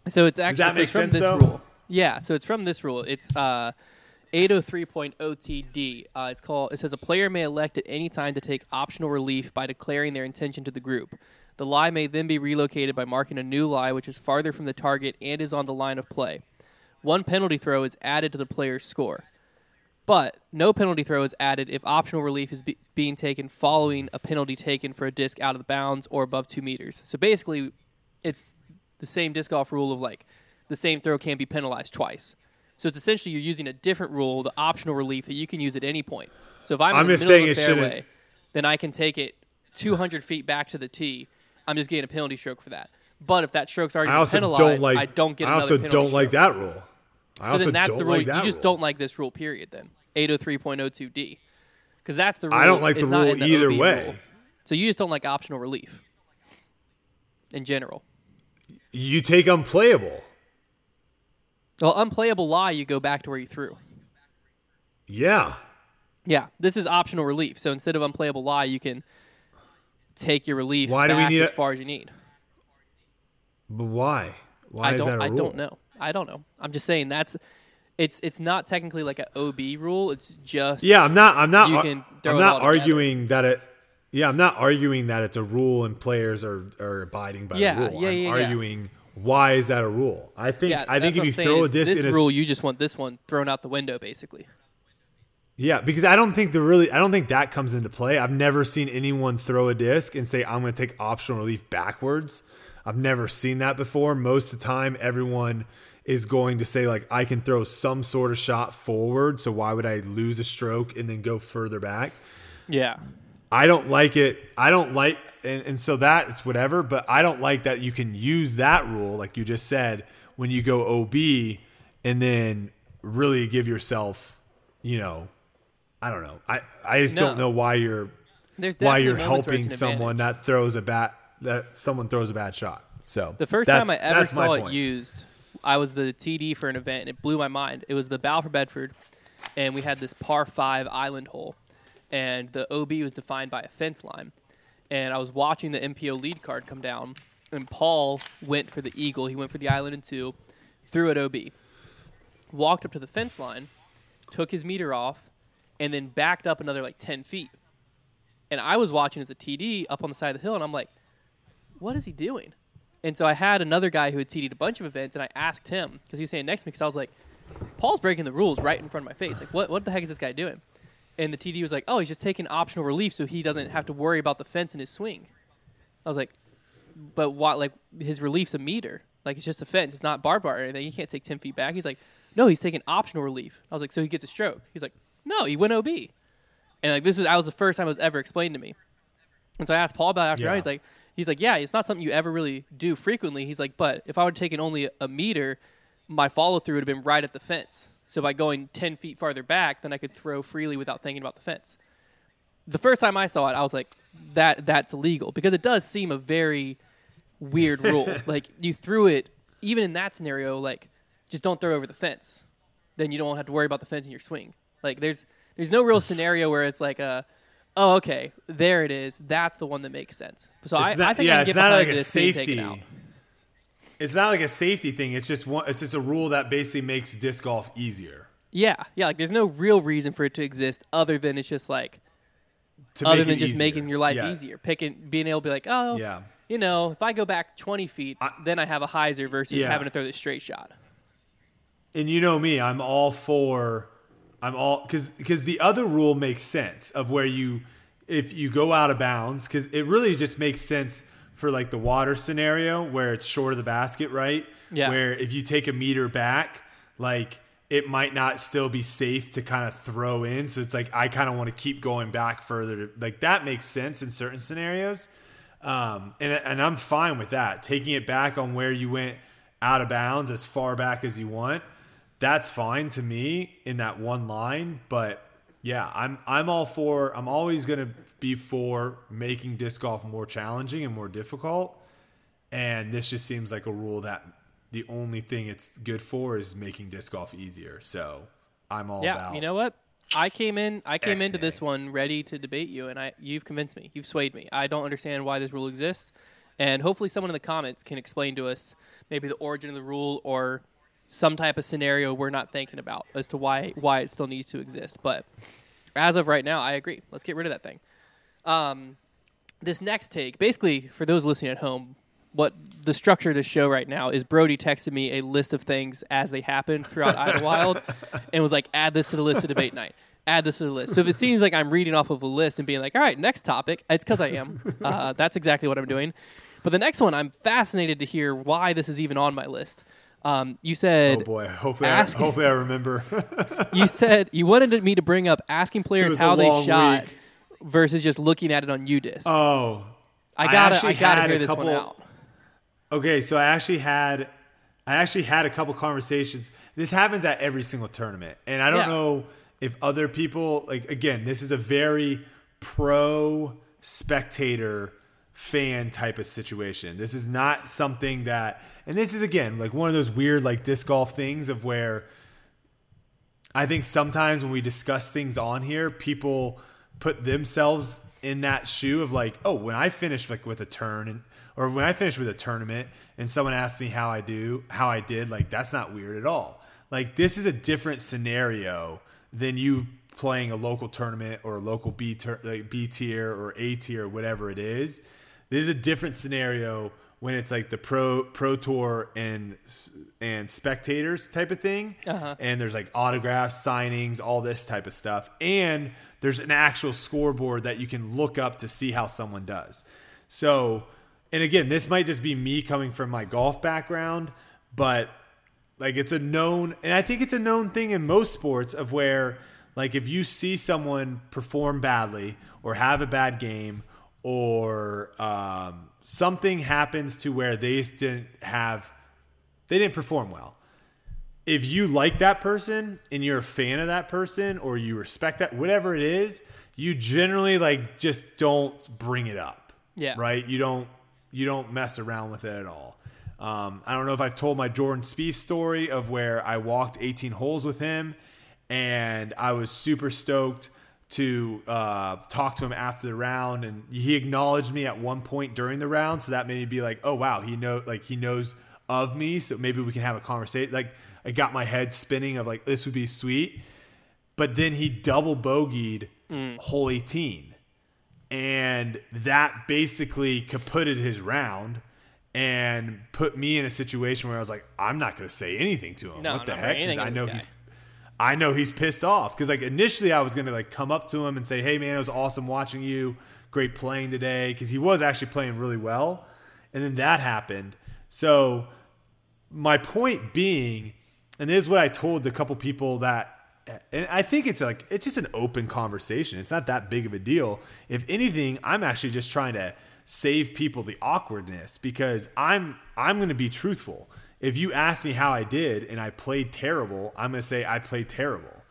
So it's actually Does that make so it's sense, from this though? rule. Yeah, so it's from this rule. It's uh, eight oh three point oh T D. Uh, it's called. It says a player may elect at any time to take optional relief by declaring their intention to the group. The lie may then be relocated by marking a new lie which is farther from the target and is on the line of play. One penalty throw is added to the player's score, but no penalty throw is added if optional relief is be- being taken following a penalty taken for a disc out of the bounds or above two meters. So basically, it's the same disc golf rule of like the same throw can't be penalized twice. So it's essentially you're using a different rule, the optional relief that you can use at any point. So if I'm, I'm in the middle of the fairway, then I can take it two hundred feet back to the tee. I'm just getting a penalty stroke for that. But if that stroke's already been penalized, don't like, I don't get I another penalty I also don't stroke. like that rule. I so also then that's don't the rule. Like that you just rule. don't like this rule, period, then. eight oh three point oh two D. Because that's the rule. I don't like the rule the either O B way. Rule. So you just don't like optional relief in general. You take unplayable. Well, unplayable lie, you go back to where you threw. Yeah. Yeah. This is optional relief. So instead of unplayable lie, you can take your relief why back do we need as a- far as you need. But why? Why I is don't, that a I rule? I don't know. I don't know. I'm just saying that's it's it's not technically like an O B rule. It's just yeah. I'm not. I'm not. You can throw I'm not it all arguing together. that it. Yeah, I'm not arguing that it's a rule and players are, are abiding by yeah, the rule. Yeah, I'm yeah, arguing yeah. why is that a rule? I think yeah, I think if you throw a disc in a rule, you just want this one thrown out the window, basically. Yeah, because I don't think the really I don't think that comes into play. I've never seen anyone throw a disc and say I'm going to take optional relief backwards. I've never seen that before. Most of the time, everyone is going to say, like, I can throw some sort of shot forward, so why would I lose a stroke and then go further back? Yeah. I don't like it. I don't like and, – and so that, it's whatever, but I don't like that you can use that rule, like you just said, when you go O B and then really give yourself, you know, I don't know. I, I just no. don't know why you're, why you're helping someone advantage. that throws a bat – that someone throws a bad shot. So the first time I ever saw it used, I was the T D for an event, and it blew my mind. It was the Bow for Bedford, and we had this par five island hole, and the O B was defined by a fence line. And I was watching the M P O lead card come down, and Paul went for the eagle. He went for the island in two, threw at O B, walked up to the fence line, took his meter off, and then backed up another like ten feet. And I was watching as a T D up on the side of the hill, and I'm like, what is he doing? And so I had another guy who had T D'd a bunch of events, and I asked him because he was standing next to me because I was like, Paul's breaking the rules right in front of my face. Like, what, what the heck is this guy doing? And the T D was like, oh, he's just taking optional relief so he doesn't have to worry about the fence in his swing. I was like, but what? Like, his relief's a meter. Like, it's just a fence. It's not barbed wire or anything. He can't take ten feet back. He's like, no, he's taking optional relief. I was like, so he gets a stroke. He's like, no, he went O B. And, like, this is, I was the first time it was ever explained to me. And so I asked Paul about it after yeah. He's like, he's like, yeah, it's not something you ever really do frequently. He's like, but if I would have taken only a meter, my follow-through would have been right at the fence. So by going ten feet farther back, then I could throw freely without thinking about the fence. The first time I saw it, I was like, that that's illegal. Because it does seem a very weird rule. Like, you threw it, even in that scenario, like, just don't throw over the fence. Then you don't have to worry about the fence in your swing. Like, there's there's no real scenario where it's like a... Oh, okay. There it is. That's the one that makes sense. So I, not, I think yeah, I can get behind like this being taken out. It's not like a safety thing. It's just one. It's just a rule that basically makes disc golf easier. Yeah, yeah. Like, there's no real reason for it to exist other than it's just like, to other than just easier. making your life yeah. easier. Picking, being able to be like, oh, yeah. you know, if I go back twenty feet, I, then I have a hyzer versus yeah. having to throw this straight shot. And you know me, I'm all for. I'm all because because the other rule makes sense of where you if you go out of bounds, because it really just makes sense for like the water scenario where it's short of the basket, right? Yeah. Where if you take a meter back, like it might not still be safe to kind of throw in. So it's like I kind of want to keep going back further. To, like that makes sense in certain scenarios, um, and and I'm fine with that. Taking it back on where you went out of bounds as far back as you want. That's fine to me in that one line, but yeah, I'm I'm all for. I'm always going to be for making disc golf more challenging and more difficult. And this just seems like a rule that the only thing it's good for is making disc golf easier. So I'm all yeah, about. Yeah, you know what? I came in. I came X-Day. into this one ready to debate you, and I you've convinced me. You've swayed me. I don't understand why this rule exists, and hopefully someone in the comments can explain to us maybe the origin of the rule or some type of scenario we're not thinking about as to why why it still needs to exist. But as of right now, I agree. Let's get rid of that thing. Um, this next take, basically, for those listening at home, what the structure of the show right now is Brody texted me a list of things as they happened throughout Idlewild and was like, add this to the list of debate night. Add this to the list. So if it seems like I'm reading off of a list and being like, all right, next topic, it's because I am. Uh, that's exactly what I'm doing. But the next one, I'm fascinated to hear why this is even on my list. Um, you said, oh boy, hopefully, asking, I, hopefully I remember. You said you wanted me to bring up asking players how they shot week. versus just looking at it on UDisc. Oh, I gotta, I, I gotta hear this couple, one out. Okay. So I actually had, I actually had a couple conversations. This happens at every single tournament. And I don't yeah. know if other people like, again, this is a very pro spectator fan type of situation. This is not something that, and this is again like one of those weird like disc golf things of where I think sometimes when we discuss things on here, people put themselves in that shoe of like, oh, when I finish like with a turn and, or when I finish with a tournament and someone asks me how I do, how I did, like that's not weird at all. Like this is a different scenario than you playing a local tournament or a local B ter- like B tier or A tier, whatever it is. This is a different scenario when it's like the pro pro tour and and spectators type of thing. Uh-huh. And there's like autographs, signings, all this type of stuff. And there's an actual scoreboard that you can look up to see how someone does. So, and again, this might just be me coming from my golf background, but like it's a known, and I think it's a known thing in most sports of where like if you see someone perform badly or have a bad game or um, something happens to where they didn't have, they didn't perform well. If you like that person and you're a fan of that person or you respect that, whatever it is, you generally like just don't bring it up. Yeah. Right. You don't, you don't mess around with it at all. Um, I don't know if I've told my Jordan Spieth story of where I walked eighteen holes with him and I was super stoked to uh, talk to him after the round, and he acknowledged me at one point during the round, so that made me be like, "Oh wow, he know like he knows of me, so maybe we can have a conversation." Like I got my head spinning of like this would be sweet, but then he double bogeyed mm. hole eighteen, and that basically kaputted his round, and put me in a situation where I was like, I'm not going to say anything to him. No, what the heck? Because I know he's, I know he's pissed off. Because like initially I was going to like come up to him and say, hey man, it was awesome watching you. Great playing today. Because he was actually playing really well. And then that happened. So my point being, and this is what I told the couple people that, and I think it's like, it's just an open conversation. It's not that big of a deal. If anything, I'm actually just trying to save people the awkwardness, because I'm, I'm going to be truthful. If you ask me how I did and I played terrible, I'm going to say I played terrible.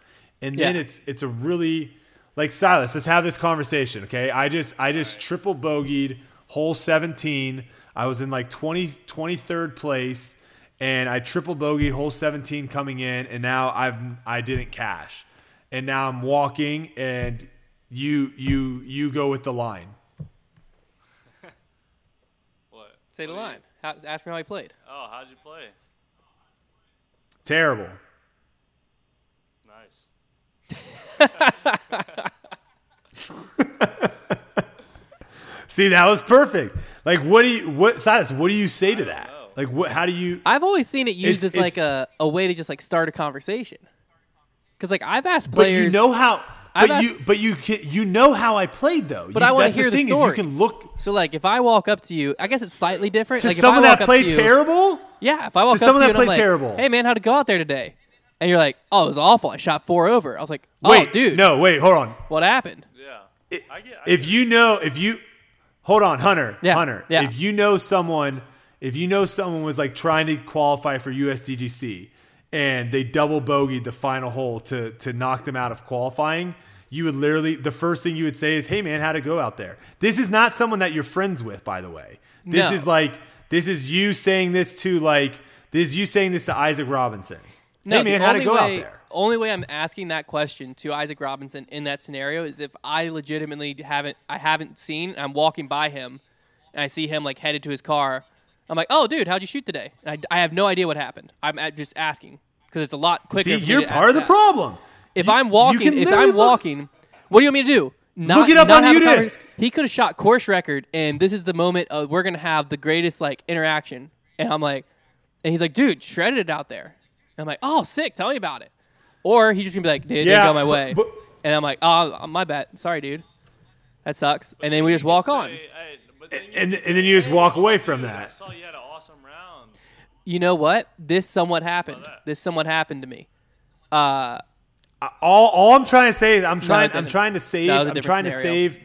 And yeah. then it's, it's a really like Silas, let's have this conversation. Okay. I just, I just right. triple bogeyed hole seventeen. I was in like twenty, twenty-third place. And I triple bogey hole seventeen coming in, and now I've I didn't cash, and now I'm walking, and you you you go with the line. What? Say the line. How, ask me how I played. Oh, how'd you play? Terrible. Nice. See, that was perfect. Like, what do you what Silas? What do you say to that? Like what? How do you? I've always seen it used as like a, a way to just like start a conversation. Because like I've asked players, but you know how, but asked, you but you can, you know how I played though. But you, I want to hear the, the story. Is you can look. So like if I walk up to you, I guess it's slightly different. To like someone if I walk that played you, terrible. Yeah, if I walk to up someone to you that and played I'm terrible. Like, hey man, how'd it go out there today? And you're like, oh, it was awful. I shot four over. I was like, oh wait, dude, no, wait, hold on. What happened? Yeah, it, I get, I if get. you know, if you hold on, Hunter, yeah, Hunter, yeah. if you know someone. If you know someone was like trying to qualify for U S D G C and they double bogeyed the final hole to to knock them out of qualifying, you would literally, the first thing you would say is, hey man, how'd it go out there? This is not someone that you're friends with, by the way. This no. is like, this is you saying this to like, this is you saying this to Isaac Robinson. No, hey man, how'd it go way, out there? Only way I'm asking that question to Isaac Robinson in that scenario is if I legitimately haven't, I haven't seen, I'm walking by him and I see him like headed to his car. I'm like, oh, dude, how'd you shoot today? I, I have no idea what happened. I'm just asking because it's a lot quicker. See, you're part of the problem. If you, I'm walking, if I'm look, walking, what do you want me to do? Not, look it up on U-Disc. He could have shot course record, and this is the moment of we're gonna have the greatest like interaction. And I'm like, and he's like, dude, shredded it out there. And I'm like, oh, sick. Tell me about it. Or he's just gonna be like, dude, it yeah, didn't go my but, way. But, and I'm like, oh, my bad. Sorry, dude. That sucks. And then we just walk say, on. I, Then and, and then you just walk away from that. I saw you had an awesome round. You know what? This somewhat happened. This somewhat happened to me. Uh, all, all I'm trying to say is I'm trying. No, I'm trying to save. I'm trying scenario. to save.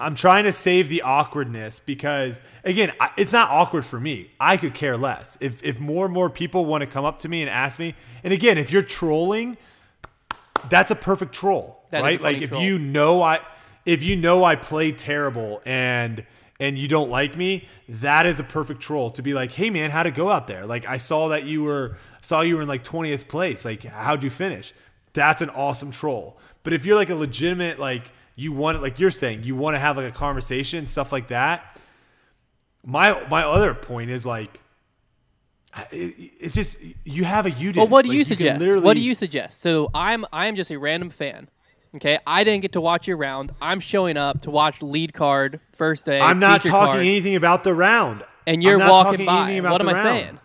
I'm trying to save the awkwardness because again, I, it's not awkward for me. I could care less if if more and more people want to come up to me and ask me. And again, if you're trolling, that's a perfect troll, that right? Like if troll. you know I if you know I played terrible and. and you don't like me, that is a perfect troll to be like, hey man, how'd it go out there? Like I saw that you were, saw you were in like twentieth place. Like how'd you finish? That's an awesome troll. But if you're like a legitimate, like you want, like you're saying, you want to have like a conversation and stuff like that. My, my other point is like, it, it's just, you have a U-Disc. Well, what do like, you suggest? You what do you suggest? So I'm, I'm just a random fan. Okay, I didn't get to watch your round. I'm showing up to watch lead card first day. I'm not talking card, anything about the round. And you're walking by. What am I round. saying?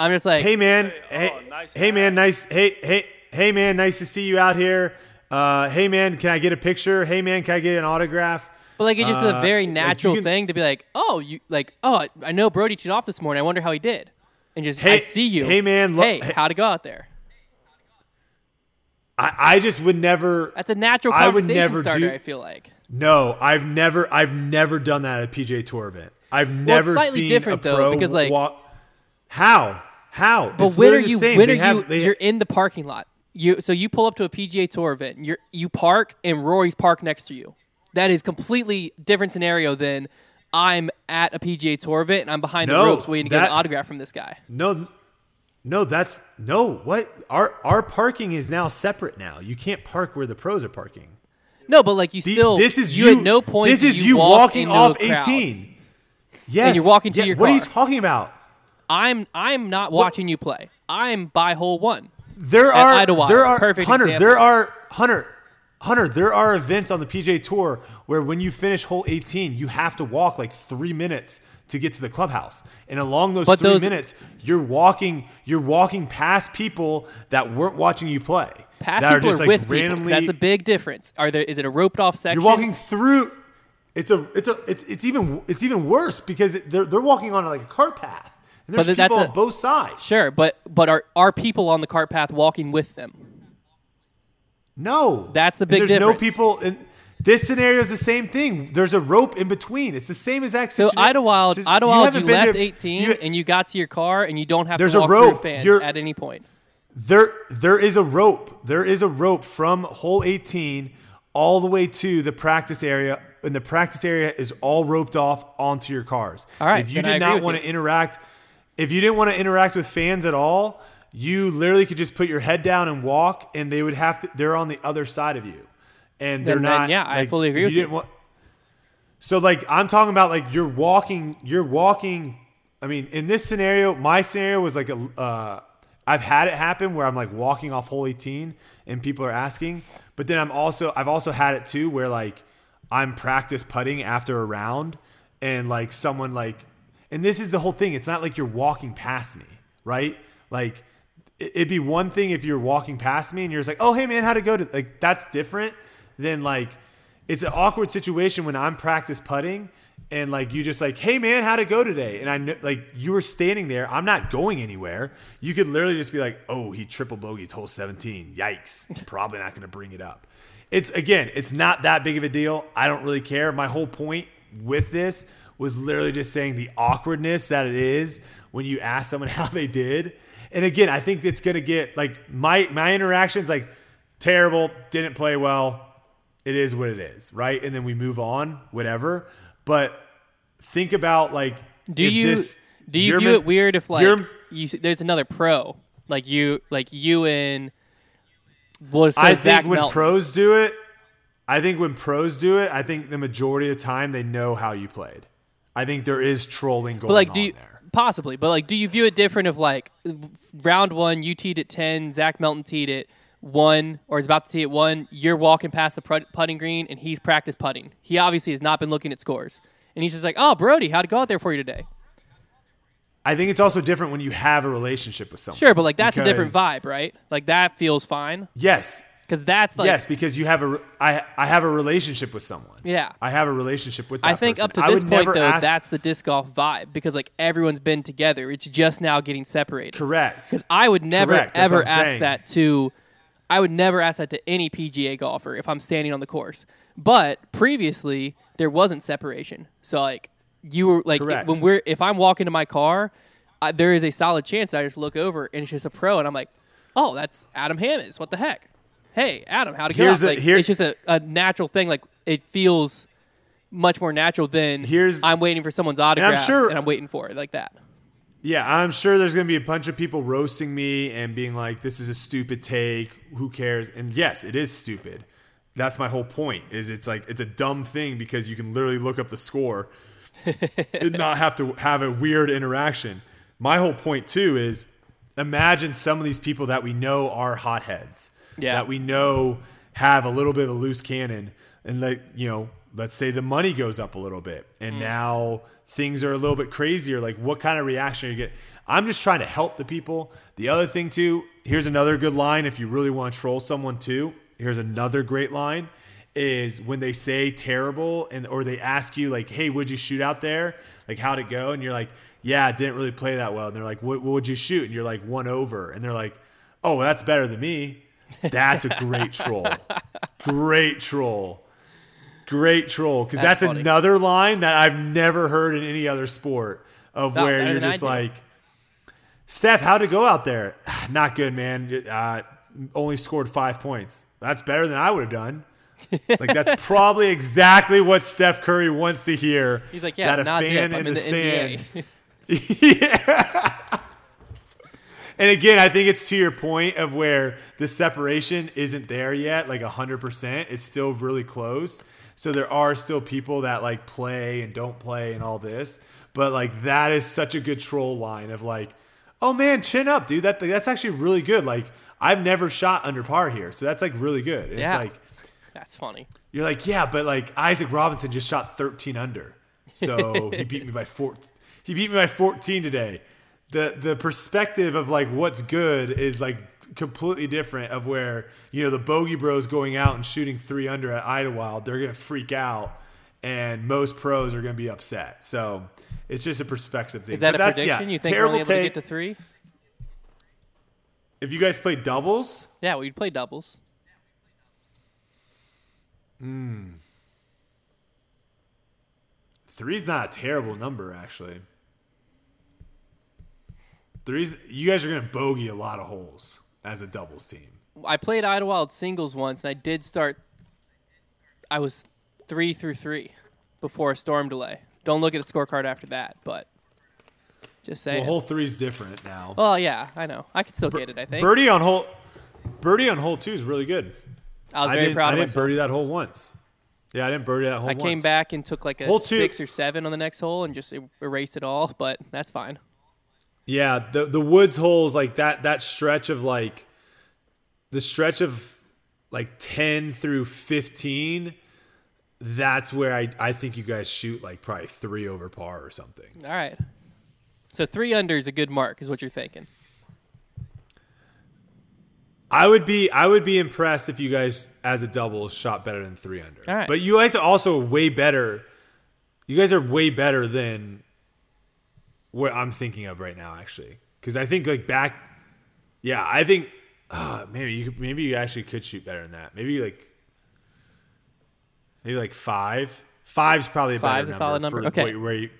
I'm just like, hey man, hey, oh, nice hey man, nice, hey, hey, hey man, nice to see you out here. Uh, hey man, can I get a picture? Hey man, can I get an autograph? But like, it's just uh, a very natural like can, thing to be like, oh, you like, oh, I know Brody cheated off this morning. I wonder how he did. And just, hey, I see you. Hey man, lo- hey, how'd it go out there? I just would never. That's a natural conversation I would never starter. Do, I feel like. No, I've never, I've never done that at a P G A Tour event. I've well, never it's slightly seen different, a pro though, because like walk. How? How? But it's when are you? When they are have, you? They, you're in the parking lot. You so you pull up to a P G A Tour event. You you park and Rory's parked next to you. That is completely different scenario than I'm at a P G A Tour event and I'm behind no, the ropes waiting to that, get an autograph from this guy. No. No, that's no. What our our parking is now separate. Now you can't park where the pros are parking. No, but like you the, still. This is you, you. At no point. This is you, you walking walk off eighteen. Yes, and you're walking to yeah, your. What car. Are you talking about? I'm I'm not watching what? you play. I'm by hole one. There are Idlewild, there are perfect Hunter. Example. There are Hunter. Hunter, there are events on the P G A Tour where when you finish hole eighteen, you have to walk like three minutes to get to the clubhouse. And along those but three those, minutes, you're walking you're walking past people that weren't watching you play. Past that people are just are like with randomly, people. That's a big difference. Are there is it a roped off section? You're walking through it's a it's a it's it's even it's even worse because they're they're walking on like a cart path. And there's but people that's a, on both sides. Sure, but but are are people on the cart path walking with them? No. That's the big and there's difference. There's no people in this scenario is the same thing. There's a rope in between. It's the same exact situation. So Idlewild, so Idlewild, you, you left to, eighteen you, and you got to your car and you don't have to walk through fans You're, at any point. There, there is a rope. There is a rope from hole eighteen all the way to the practice area, and the practice area is all roped off onto your cars. All right. If you did not want to interact, if you didn't want to interact with fans at all, you literally could just put your head down and walk, and they would have to. They're on the other side of you. And they're then, not. Then, yeah, like, I fully agree you with you. Want, so, like, I'm talking about, like, you're walking. You're walking. I mean, in this scenario, my scenario was like a. Uh, I've had it happen where I'm like walking off hole eighteen, and people are asking. But then I'm also I've also had it too where like I'm practice putting after a round, and like someone like, and this is the whole thing. It's not like you're walking past me, right? Like, it'd be one thing if you're walking past me and you're just like, oh hey man, how'd it go? To like that's different. Then like it's an awkward situation when I'm practice putting and like you just like, hey man, how'd it go today? And I know like you were standing there. I'm not going anywhere. You could literally just be like, oh, he triple bogeyed hole seventeen. Yikes. Probably not going to bring it up. It's again, it's not that big of a deal. I don't really care. My whole point with this was literally just saying the awkwardness that it is when you ask someone how they did. And again, I think it's going to get like my my interactions like terrible, didn't play well. It is what it is, right? And then we move on, whatever. But think about like, do if you this, do you view it weird if like you, there's another pro like you like you and was I think Zach when Melton. pros do it, I think when pros do it, I think the majority of the time they know how you played. I think there is trolling going but, like, on do you, there, possibly. But like, do you view it different if like round one you teed at ten, Zach Melton teed it. One or is about to tee at one, you're walking past the putting green and he's practice putting. He obviously has not been looking at scores. And he's just like, oh, Brody, how'd it go out there for you today? I think it's also different when you have a relationship with someone. Sure, but like that's because, a different vibe, right? Like that feels fine. Yes. Because that's like. Yes, because you have a, I, I have a relationship with someone. Yeah. I have a relationship with that I think person. Up to this point, though, ask, that's the disc golf vibe because like everyone's been together. It's just now getting separated. Correct. Because I would never, ever ask saying. that to. I would never ask that to any P G A golfer if I'm standing on the course. But previously, there wasn't separation. So like you were like it, when we're if I'm walking to my car, I, there is a solid chance that I just look over and it's just a pro, and I'm like, oh, that's Adam Hammes. What the heck? Hey, Adam, how'd it go? Like, here, it's just a, a natural thing. Like it feels much more natural than here's, I'm waiting for someone's autograph and I'm, sure, and I'm waiting for it like that. Yeah, I'm sure there's going to be a bunch of people roasting me and being like, this is a stupid take. Who cares? And yes, it is stupid. That's my whole point is it's like it's a dumb thing because you can literally look up the score and not have to have a weird interaction. My whole point, too, is imagine some of these people that we know are hotheads, yeah. that we know have a little bit of a loose cannon. And, like, you know, let's say the money goes up a little bit and mm. now – things are a little bit crazier. Like what kind of reaction you get? I'm just trying to help the people. The other thing too, here's another good line. If you really want to troll someone too, here's another great line is when they say terrible and, or they ask you like, hey, what'd you shoot out there? Like how'd it go? And you're like, yeah, I didn't really play that well. And they're like, what, what would you shoot? And you're like one over. And they're like, oh, well, that's better than me. That's a great troll. Great troll. Great troll because that's, that's another line that I've never heard in any other sport of Not where you're just like, Steph, how'd it go out there? Not good, man. Uh, only scored five points. That's better than I would have done. Like that's probably exactly what Steph Curry wants to hear. He's like, yeah, that a fan in, in the, the stands. yeah. And again, I think it's to your point of where the separation isn't there yet, like one hundred percent. It's still really close. So there are still people that like play and don't play and all this, but like that is such a good troll line of like, oh man, chin up, dude. That that's actually really good. Like I've never shot under par here, so that's like really good. It's yeah. like that's funny. You're like yeah, but like Isaac Robinson just shot thirteen under, so he beat me by four. he beat me by fourteen today. The the perspective of like what's good is like completely different of where, you know, the Bogey Bros going out and shooting three under at Idlewild, they're gonna freak out and most pros are gonna be upset. So it's just a perspective thing. Is that but a prediction? Yeah, you think we're only able take. to get to three? If you guys play doubles? Yeah, we'd play doubles. Hmm. Three's not a terrible number, actually. Three's, you guys are going to bogey a lot of holes as a doubles team. I played Idlewild singles once, and I did start... I was three through three before a storm delay. Don't look at the scorecard after that, but... Just saying. Well, hole three is different now. Well, yeah, I know. I can still B- get it, I think. Birdie on hole birdie on hole two is really good. I was I very proud of myself. I didn't birdie that hole once. Yeah, I didn't birdie that hole I once. I came back and took like a six or seven on the next hole and just erased it all, but that's fine. Yeah, the the woods holes, like that that stretch of like the stretch of like ten through fifteen, that's where I, I think you guys shoot like probably three over par or something. All right. So three under is a good mark, is what you're thinking. I would be I would be impressed if you guys, as a double, shot better than three under. All right. But you guys are also way better. You guys are way better than what I'm thinking of right now, actually. Because I think like back, yeah, I think uh, maybe you maybe you actually could shoot better than that. Maybe like maybe like five. Five's probably a Five's better a solid number. For okay. Where, where you,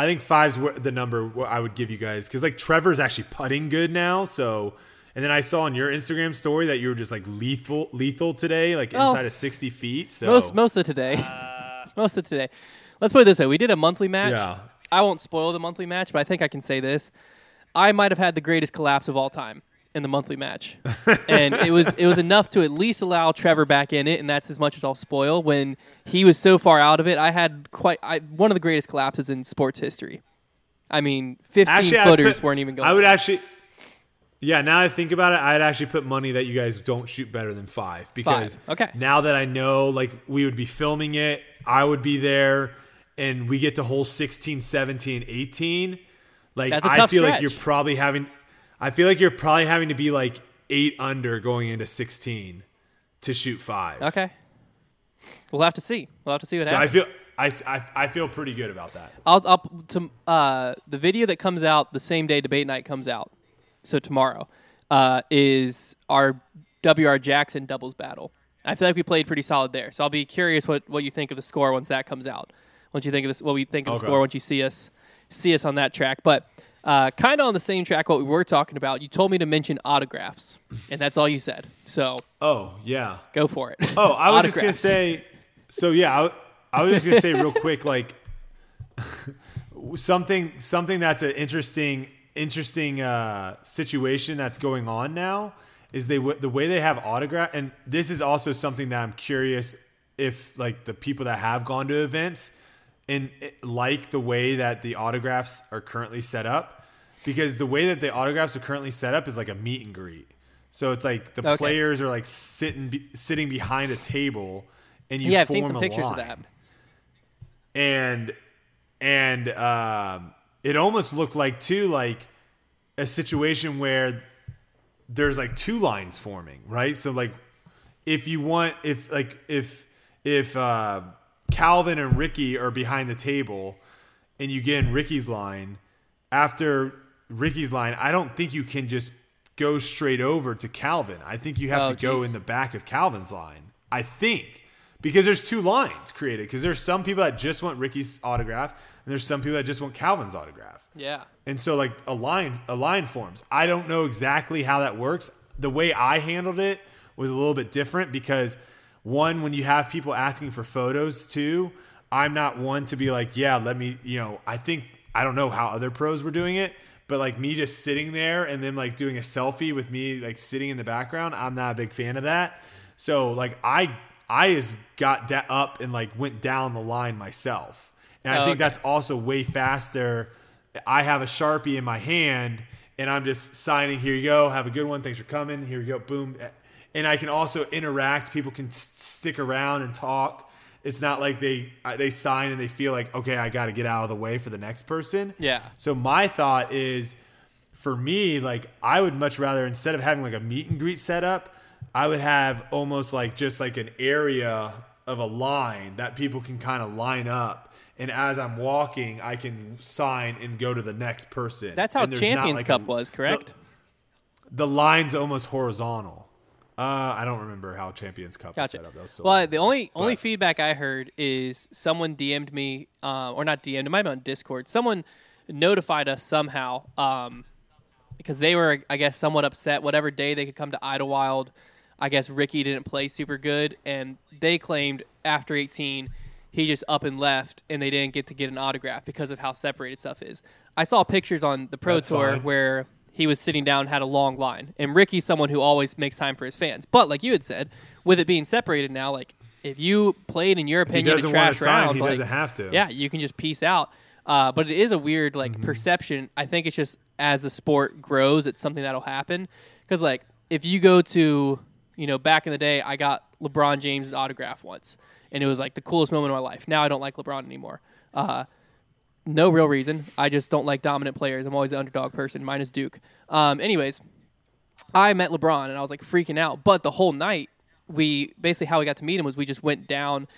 I think five's the number I would give you guys because like Trevor's actually putting good now. So, and then I saw on your Instagram story that you were just like lethal, lethal today, like well, inside of sixty feet. So most most of today, uh, most of today. Let's put it this way: we did a monthly match. Yeah. I won't spoil the monthly match, but I think I can say this: I might have had the greatest collapse of all time in the monthly match, and it was it was enough to at least allow Trevor back in it, and that's as much as I'll spoil. When he was so far out of it, I had quite I, one of the greatest collapses in sports history. I mean, fifteen actually, footers put, weren't even going. I would out. actually, yeah. Now I think about it, I'd actually put money that you guys don't shoot better than five because five. Okay. Now that I know, like we would be filming it, I would be there, and we get to hole sixteen, seventeen, eighteen. Like that's a tough I feel stretch. like you're probably having. I feel like you're probably having to be like eight under going into sixteen to shoot five. Okay. We'll have to see. We'll have to see what so happens. So I feel I, I, I feel pretty good about that. I'll, I'll to, uh, the video that comes out the same day debate night comes out, so tomorrow, uh, is our W R Jackson doubles battle. I feel like we played pretty solid there. So I'll be curious what, what you think of the score once that comes out. Once you think of this, what we think of okay. the score once you see us see us on that track, but. Uh, kind of on the same track what we were talking about. You told me to mention autographs, and that's all you said. So, oh yeah, go for it. Oh, I was just gonna say. So yeah, I, I was just gonna say real quick, like something something that's an interesting interesting uh, situation that's going on now is they w- the way they have autograph, and this is also something that I'm curious if like the people that have gone to events. And it, like the way that the autographs are currently set up, because the way that the autographs are currently set up is like a meet and greet. So it's like the okay. players are like sitting be, sitting behind a table, and you yeah, form I've seen some a pictures line. Of that. And and um, it almost looked like too like a situation where there's like two lines forming, right? So like if you want, if like if if. Uh, Calvin and Ricky are behind the table and you get in Ricky's line. After Ricky's line, I don't think you can just go straight over to Calvin. I think you have oh, to geez. go in the back of Calvin's line. I think because there's two lines created because there's some people that just want Ricky's autograph and there's some people that just want Calvin's autograph. Yeah. And so like a line, a line forms. I don't know exactly how that works. The way I handled it was a little bit different because one, when you have people asking for photos, too, I'm not one to be like, yeah, let me, you know, I think, I don't know how other pros were doing it, but like me just sitting there and then like doing a selfie with me like sitting in the background, I'm not a big fan of that. So like I I just got da- up and like went down the line myself. And I oh, think okay. that's also way faster. I have a Sharpie in my hand and I'm just signing, here you go, have a good one, thanks for coming, here you go, boom. And I can also interact. People can t- stick around and talk. It's not like they they sign and they feel like, okay, I got to get out of the way for the next person. Yeah. So my thought is, for me, like, I would much rather, instead of having like a meet and greet set up, I would have almost like just like an area of a line that people can kind of line up. And as I'm walking, I can sign and go to the next person. That's how Champions like Cup a, was, correct? The, the line's almost horizontal. Uh, I don't remember how Champions Cup gotcha. was set up. That was so well, long. the only but. only feedback I heard is someone D M'd me, uh, or not D M'd, it might be on Discord. Someone notified us somehow um, because they were, I guess, somewhat upset. Whatever day they could come to Idlewild, I guess Ricky didn't play super good, and they claimed after eighteen, he just up and left, and they didn't get to get an autograph because of how separated stuff is. I saw pictures on the Pro That's Tour fine. where he was sitting down, had a long line. And Ricky's someone who always makes time for his fans. But like you had said, with it being separated now, like if you played in your opinion a trash round, he like, doesn't have to. Yeah, you can just peace out. Uh, but it is a weird like mm-hmm. perception. I think it's just as the sport grows, it's something that'll happen. Because like if you go to, you know, back in the day, I got LeBron James' autograph once, and it was like the coolest moment of my life. Now I don't like LeBron anymore. Uh, No real reason. I just don't like dominant players. I'm always the underdog person, minus Duke. Um, anyways, I met LeBron, and I was, like, freaking out. But the whole night, we basically how we got to meet him was we just went down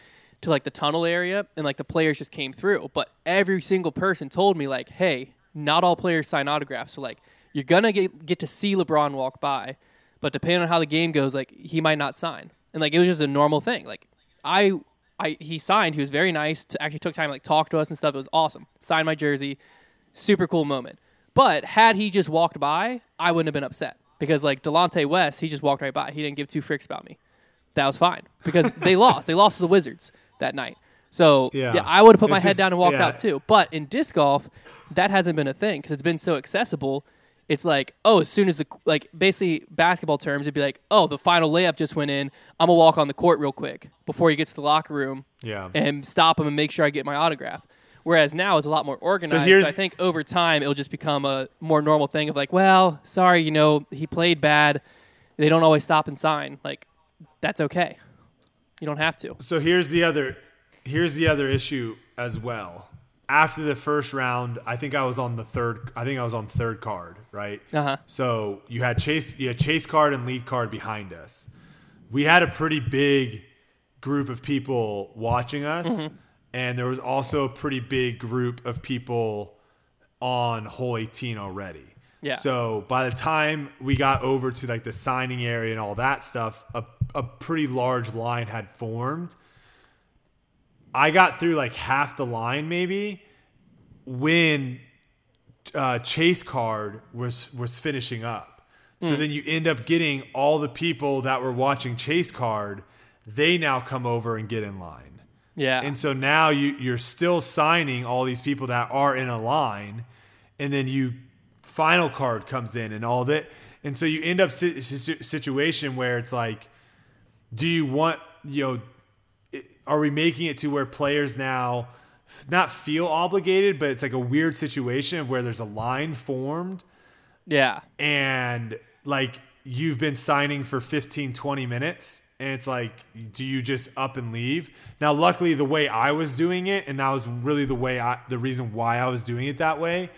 to, like, the tunnel area, and, like, the players just came through. But every single person told me, like, hey, not all players sign autographs. So, like, you're going to get get to see LeBron walk by, but depending on how the game goes, like, he might not sign. And, like, it was just a normal thing. Like, I... I, he signed. He was very nice. To, actually took time to like, talk to us and stuff. It was awesome. Signed my jersey. Super cool moment. But had he just walked by, I wouldn't have been upset. Because, like, Delonte West, he just walked right by. He didn't give two fricks about me. That was fine. Because they lost. They lost to the Wizards that night. So, yeah, yeah I would have put it's my just, head down and walked yeah. out, too. But in disc golf, that hasn't been a thing because it's been so accessible. It's like, oh, as soon as the, like, basically basketball terms, it'd be like, oh, the final layup just went in. I'm going to walk on the court real quick before he gets to the locker room yeah. and stop him and make sure I get my autograph. Whereas now it's a lot more organized. So so I think over time it'll just become a more normal thing of like, well, sorry, you know, he played bad. They don't always stop and sign. Like, that's okay. You don't have to. So here's the other, here's the other issue as well. After the first round, I think I was on the third. I think I was on third card, right? Uh-huh. So you had chase, you had chase card and lead card behind us. We had a pretty big group of people watching us, mm-hmm. and there was also a pretty big group of people on hole eighteen already. Yeah. So by the time we got over to like the signing area and all that stuff, a a pretty large line had formed. I got through like half the line maybe when uh, Chase Card was was finishing up. Mm. So then you end up getting all the people that were watching Chase Card. They now come over and get in line. Yeah. And so now you, you're still signing all these people that are in a line. And then you final card comes in and all that. And so you end up in a situation where it's like, do you want, you know, are we making it to where players now not feel obligated, but it's like a weird situation of where there's a line formed. Yeah. And like you've been signing for fifteen, twenty minutes and it's like, do you just up and leave? Now, luckily the way I was doing it, and that was really the way I, the reason why I was doing it that way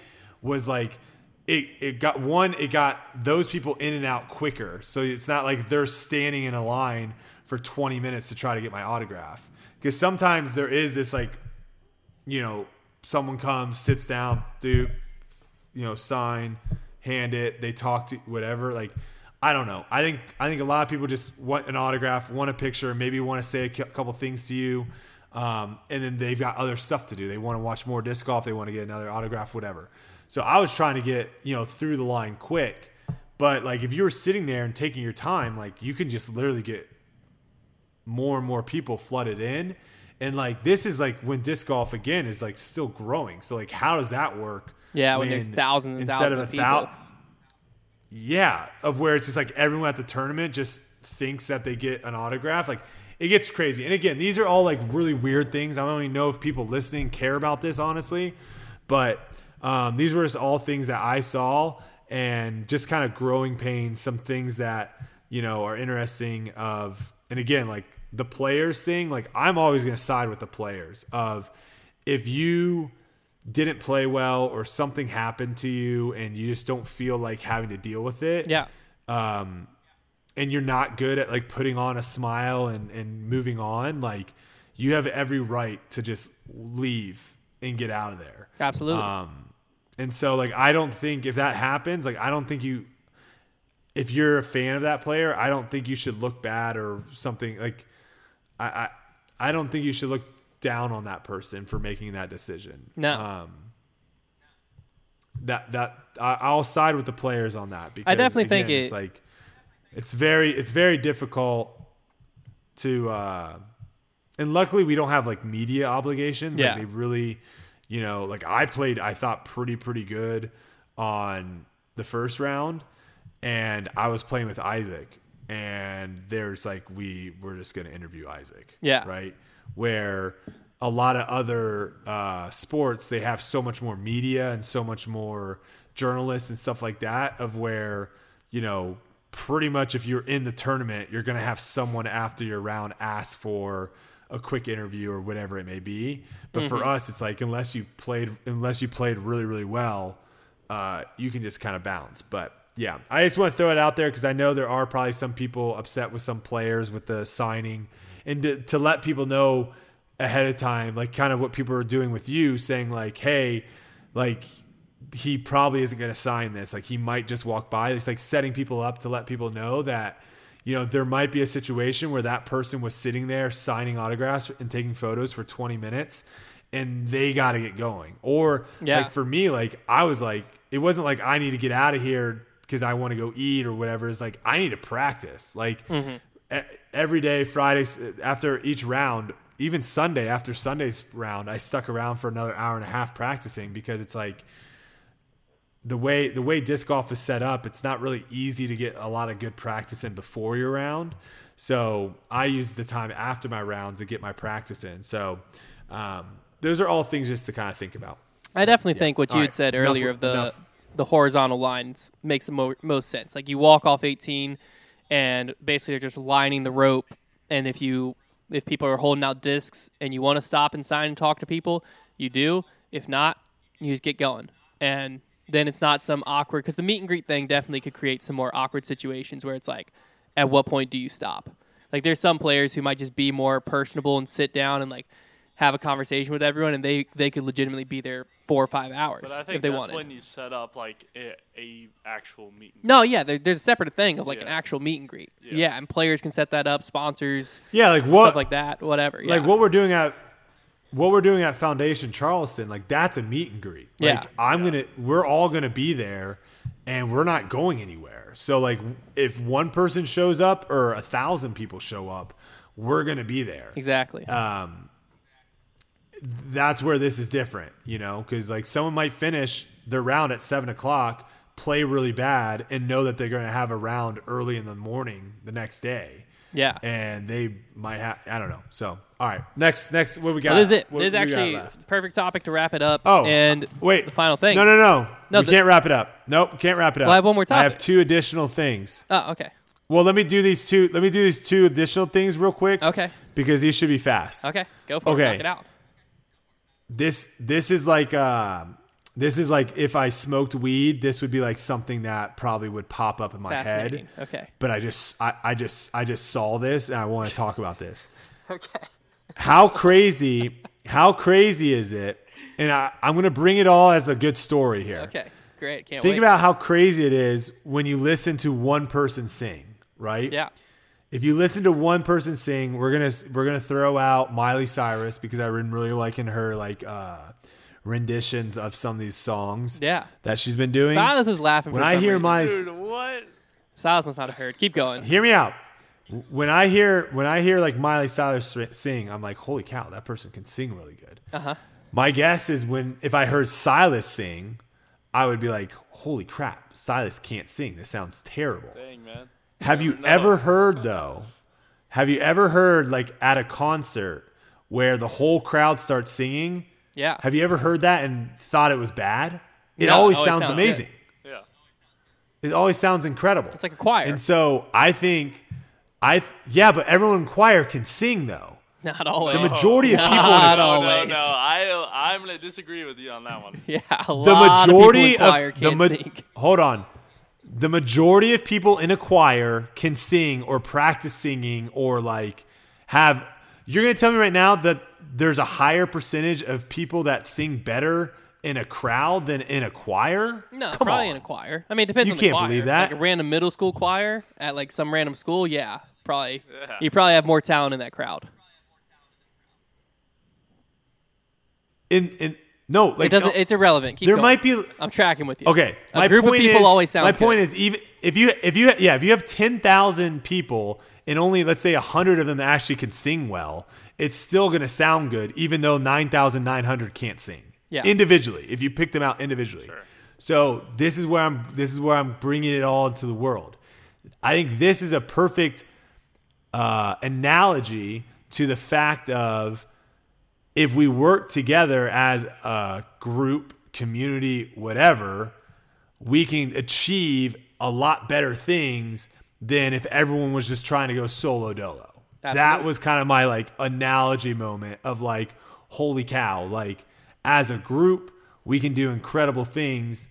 was like, It it got one, it got those people in and out quicker. So it's not like they're standing in a line for twenty minutes to try to get my autograph. Because sometimes there is this like, you know, someone comes, sits down, do, you know, sign, hand it, they talk to whatever. Like, I don't know. I think I think a lot of people just want an autograph, want a picture, maybe want to say a couple things to you. Um, and then they've got other stuff to do. They want to watch more disc golf. They want to get another autograph, whatever. So I was trying to get, you know, through the line quick. But, like, if you were sitting there and taking your time, like, you can just literally get more and more people flooded in. And, like, this is, like, when disc golf, again, is, like, still growing. So, like, how does that work? Yeah, when, when there's thousands and thousands of people. Thou- yeah, of where it's just, like, everyone at the tournament just thinks that they get an autograph. Like, it gets crazy. And, again, these are all, like, really weird things. I don't even know if people listening care about this, honestly. But... Um, these were just all things that I saw and just kind of growing pains, some things that, you know, are interesting of, and again, like the players thing, like I'm always going to side with the players of if you didn't play well or something happened to you and you just don't feel like having to deal with it. Yeah. Um, and you're not good at like putting on a smile and, and moving on. Like you have every right to just leave and get out of there. Absolutely. Um, and so like, I don't think if that happens, like, I don't think you, if you're a fan of that player, I don't think you should look bad or something. Like I, I, I don't think you should look down on that person for making that decision. No. Um, that, that I, I'll side with the players on that because I definitely again, think it, it's like, It's very, it's very difficult to, uh, and luckily we don't have like media obligations. Yeah. Like they really, you know, like I played, I thought pretty, pretty good on the first round and I was playing with Isaac and there's like, we we're just going to interview Isaac. Yeah. Right. Where a lot of other, uh, sports, they have so much more media and so much more journalists and stuff like that of where, you know, pretty much if you're in the tournament, you're going to have someone after your round ask for a quick interview or whatever it may be. But mm-hmm. for us, it's like, unless you played, unless you played really, really well, uh, you can just kind of bounce. But yeah, I just want to throw it out there because I know there are probably some people upset with some players with the signing and to, to let people know ahead of time, like kind of what people are doing with you saying like, hey, like, he probably isn't going to sign this. Like he might just walk by. It's like setting people up to let people know that, you know, there might be a situation where that person was sitting there signing autographs and taking photos for twenty minutes and they got to get going. Or yeah. like for me, like I was like, it wasn't like I need to get out of here because I want to go eat or whatever. It's like, I need to practice like mm-hmm. every day, Fridays after each round, even Sunday after Sunday's round, I stuck around for another hour and a half practicing because it's like, The way the way disc golf is set up, it's not really easy to get a lot of good practice in before your round. So I use the time after my round to get my practice in. So um, those are all things just to kind of think about. I definitely yeah. think what all you had right. said earlier enough, of the enough. the horizontal lines makes the mo- most sense. Like you walk off eighteen, and basically they're just lining the rope. And if you if people are holding out discs and you want to stop and sign and talk to people, you do. If not, you just get going and. Then it's not some awkward, because the meet and greet thing definitely could create some more awkward situations where it's like, at what point do you stop? Like there's some players who might just be more personable and sit down and like have a conversation with everyone, and they, they could legitimately be there four or five hours if they wanted. But I think that's wanted. When you set up like a, a actual meet and greet. No, yeah, there, there's a separate thing of like yeah. an actual meet and greet. Yeah. yeah, and players can set that up, sponsors, yeah, like what, stuff like that, whatever. Yeah. Like what we're doing at... What we're doing at Foundation Charleston, like that's a meet and greet. Like yeah. I'm yeah. going to, we're all going to be there and we're not going anywhere. So like if one person shows up or a thousand people show up, we're going to be there. Exactly. Um, that's where this is different, you know, cause like someone might finish their round at seven o'clock, play really bad and know that they're going to have a round early in the morning the next day. Yeah. And they might have, I don't know. So, all right. Next, next, what we got? Well, this is it. What, this is actually a perfect topic to wrap it up. Oh, and wait. The final thing. No, no, no. No, we the, can't wrap it up. Nope. Can't wrap it up. Well, I have one more topic. I have two additional things. Oh, okay. Well, let me do these two. Let me do these two additional things real quick. Okay. Because these should be fast. Okay. Go for okay. it. Knock it out. This, this is like, uh, this is like if I smoked weed, this would be like something that probably would pop up in my head. Okay. But I just I, I just I just saw this and I want to talk about this. Okay. How crazy how crazy is it? And I, I'm gonna bring it all as a good story here. Okay, great. Can't Think wait. about how crazy it is when you listen to one person sing, right? Yeah. If you listen to one person sing, we're gonna we're gonna throw out Miley Cyrus because I've been really liking her like uh renditions of some of these songs yeah. that she's been doing. Silas is laughing. When I hear reason. my Dude, what? Silas must not have heard. Keep going. Hear me out. When I hear when I hear like Miley Cyrus sing, I'm like, holy cow, that person can sing really good. Uh-huh. My guess is when if I heard Silas sing, I would be like, holy crap, Silas can't sing. This sounds terrible. Dang, man. Have you no. ever heard though? Have you ever heard like at a concert where the whole crowd starts singing? Yeah. Have you ever heard that and thought it was bad? It no, always, always sounds, sounds amazing. Good. Yeah. It always sounds incredible. It's like a choir. And so I think I yeah, but everyone in choir can sing though. Not always. The majority of people. Not in a, always. No, no, no. I I'm gonna disagree with you on that one. Yeah, a lot the majority of people in choir of, can't ma- sing. Hold on. The majority of people in a choir can sing or practice singing or like have. You're gonna tell me right now that there's a higher percentage of people that sing better in a crowd than in a choir? No, Come probably on. in a choir. I mean, it depends you on the choir. You can't believe that. Like a random middle school choir at like some random school, yeah, probably. Yeah. You probably have more talent in that crowd. In in no, like it doesn't. It's irrelevant. Keep there going. might be. I'm tracking with you. Okay, a my group point of people is, always sounds. My point good. is even if you if you yeah if you have ten thousand people and only let's say one hundred of them actually can sing well, it's still going to sound good, even though nine thousand nine hundred can't sing. Yeah. Individually, if you pick them out individually. Sure. So this is where I'm. This is where I'm bringing it all into the world. I think this is a perfect uh, analogy to the fact of. If we work together as a group, community, whatever, we can achieve a lot better things than if everyone was just trying to go solo dolo. Absolutely. That was kind of my like analogy moment of like, holy cow, like as a group, we can do incredible things.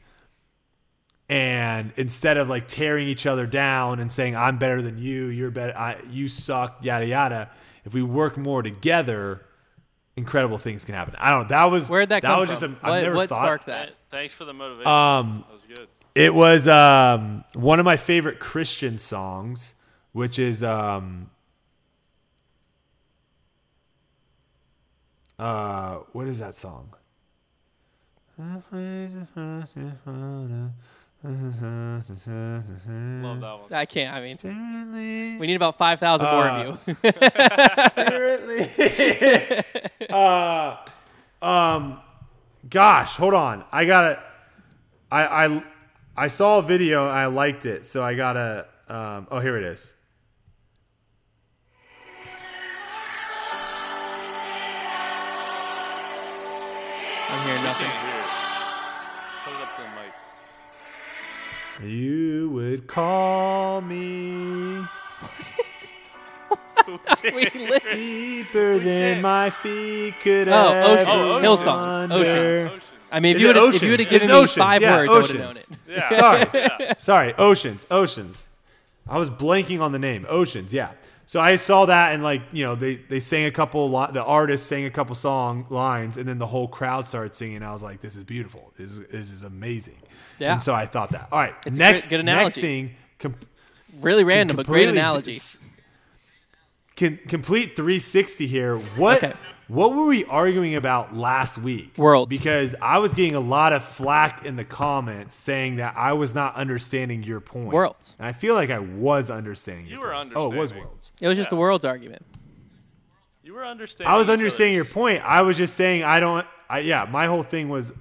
And instead of like tearing each other down and saying, I'm better than you, you're better, I, you suck, yada, yada. If we work more together, incredible things can happen. I don't know. That was where'd that, that come was from? Just a, I've what, never what thought. sparked that? Thanks for the motivation. Um, that was good. It was um, one of my favorite Christian songs, which is um, uh, what is that song? Love that one. I can't. I mean, Spiritly. We need about five thousand more uh, of you. Spiritly. Uh, um, gosh, hold on. I gotta, I, I, I saw a video and I liked it. So I gotta, um, oh, here it is. I'm hearing nothing. Put it up to the mic. You would call me. we deeper we than my feet could oh, ever oh, Hillsong. Oceans. Oceans. I mean, if you, have, if you would have given it's me oceans. five yeah, words, oceans. I would have known it. Yeah. Sorry. Yeah. Sorry. Oceans. Oceans. I was blanking on the name. Oceans, yeah. So I saw that and, like, you know, they, they sang a couple, li- the artist sang a couple song lines, and then the whole crowd started singing. And I was like, this is beautiful. This is, this is amazing. Yeah. And so I thought that. All right. It's next, a good analogy. Next thing. Com- really random, but great analogy. Dis- Can complete three sixty here. What okay. what were we arguing about last week? World. Because I was getting a lot of flack in the comments saying that I was not understanding your point. Worlds. And I feel like I was understanding you your were point. Understanding. Oh, it was worlds. It was just yeah. the world's argument. You were understanding. I was understanding your point. I was just saying I don't I yeah, my whole thing was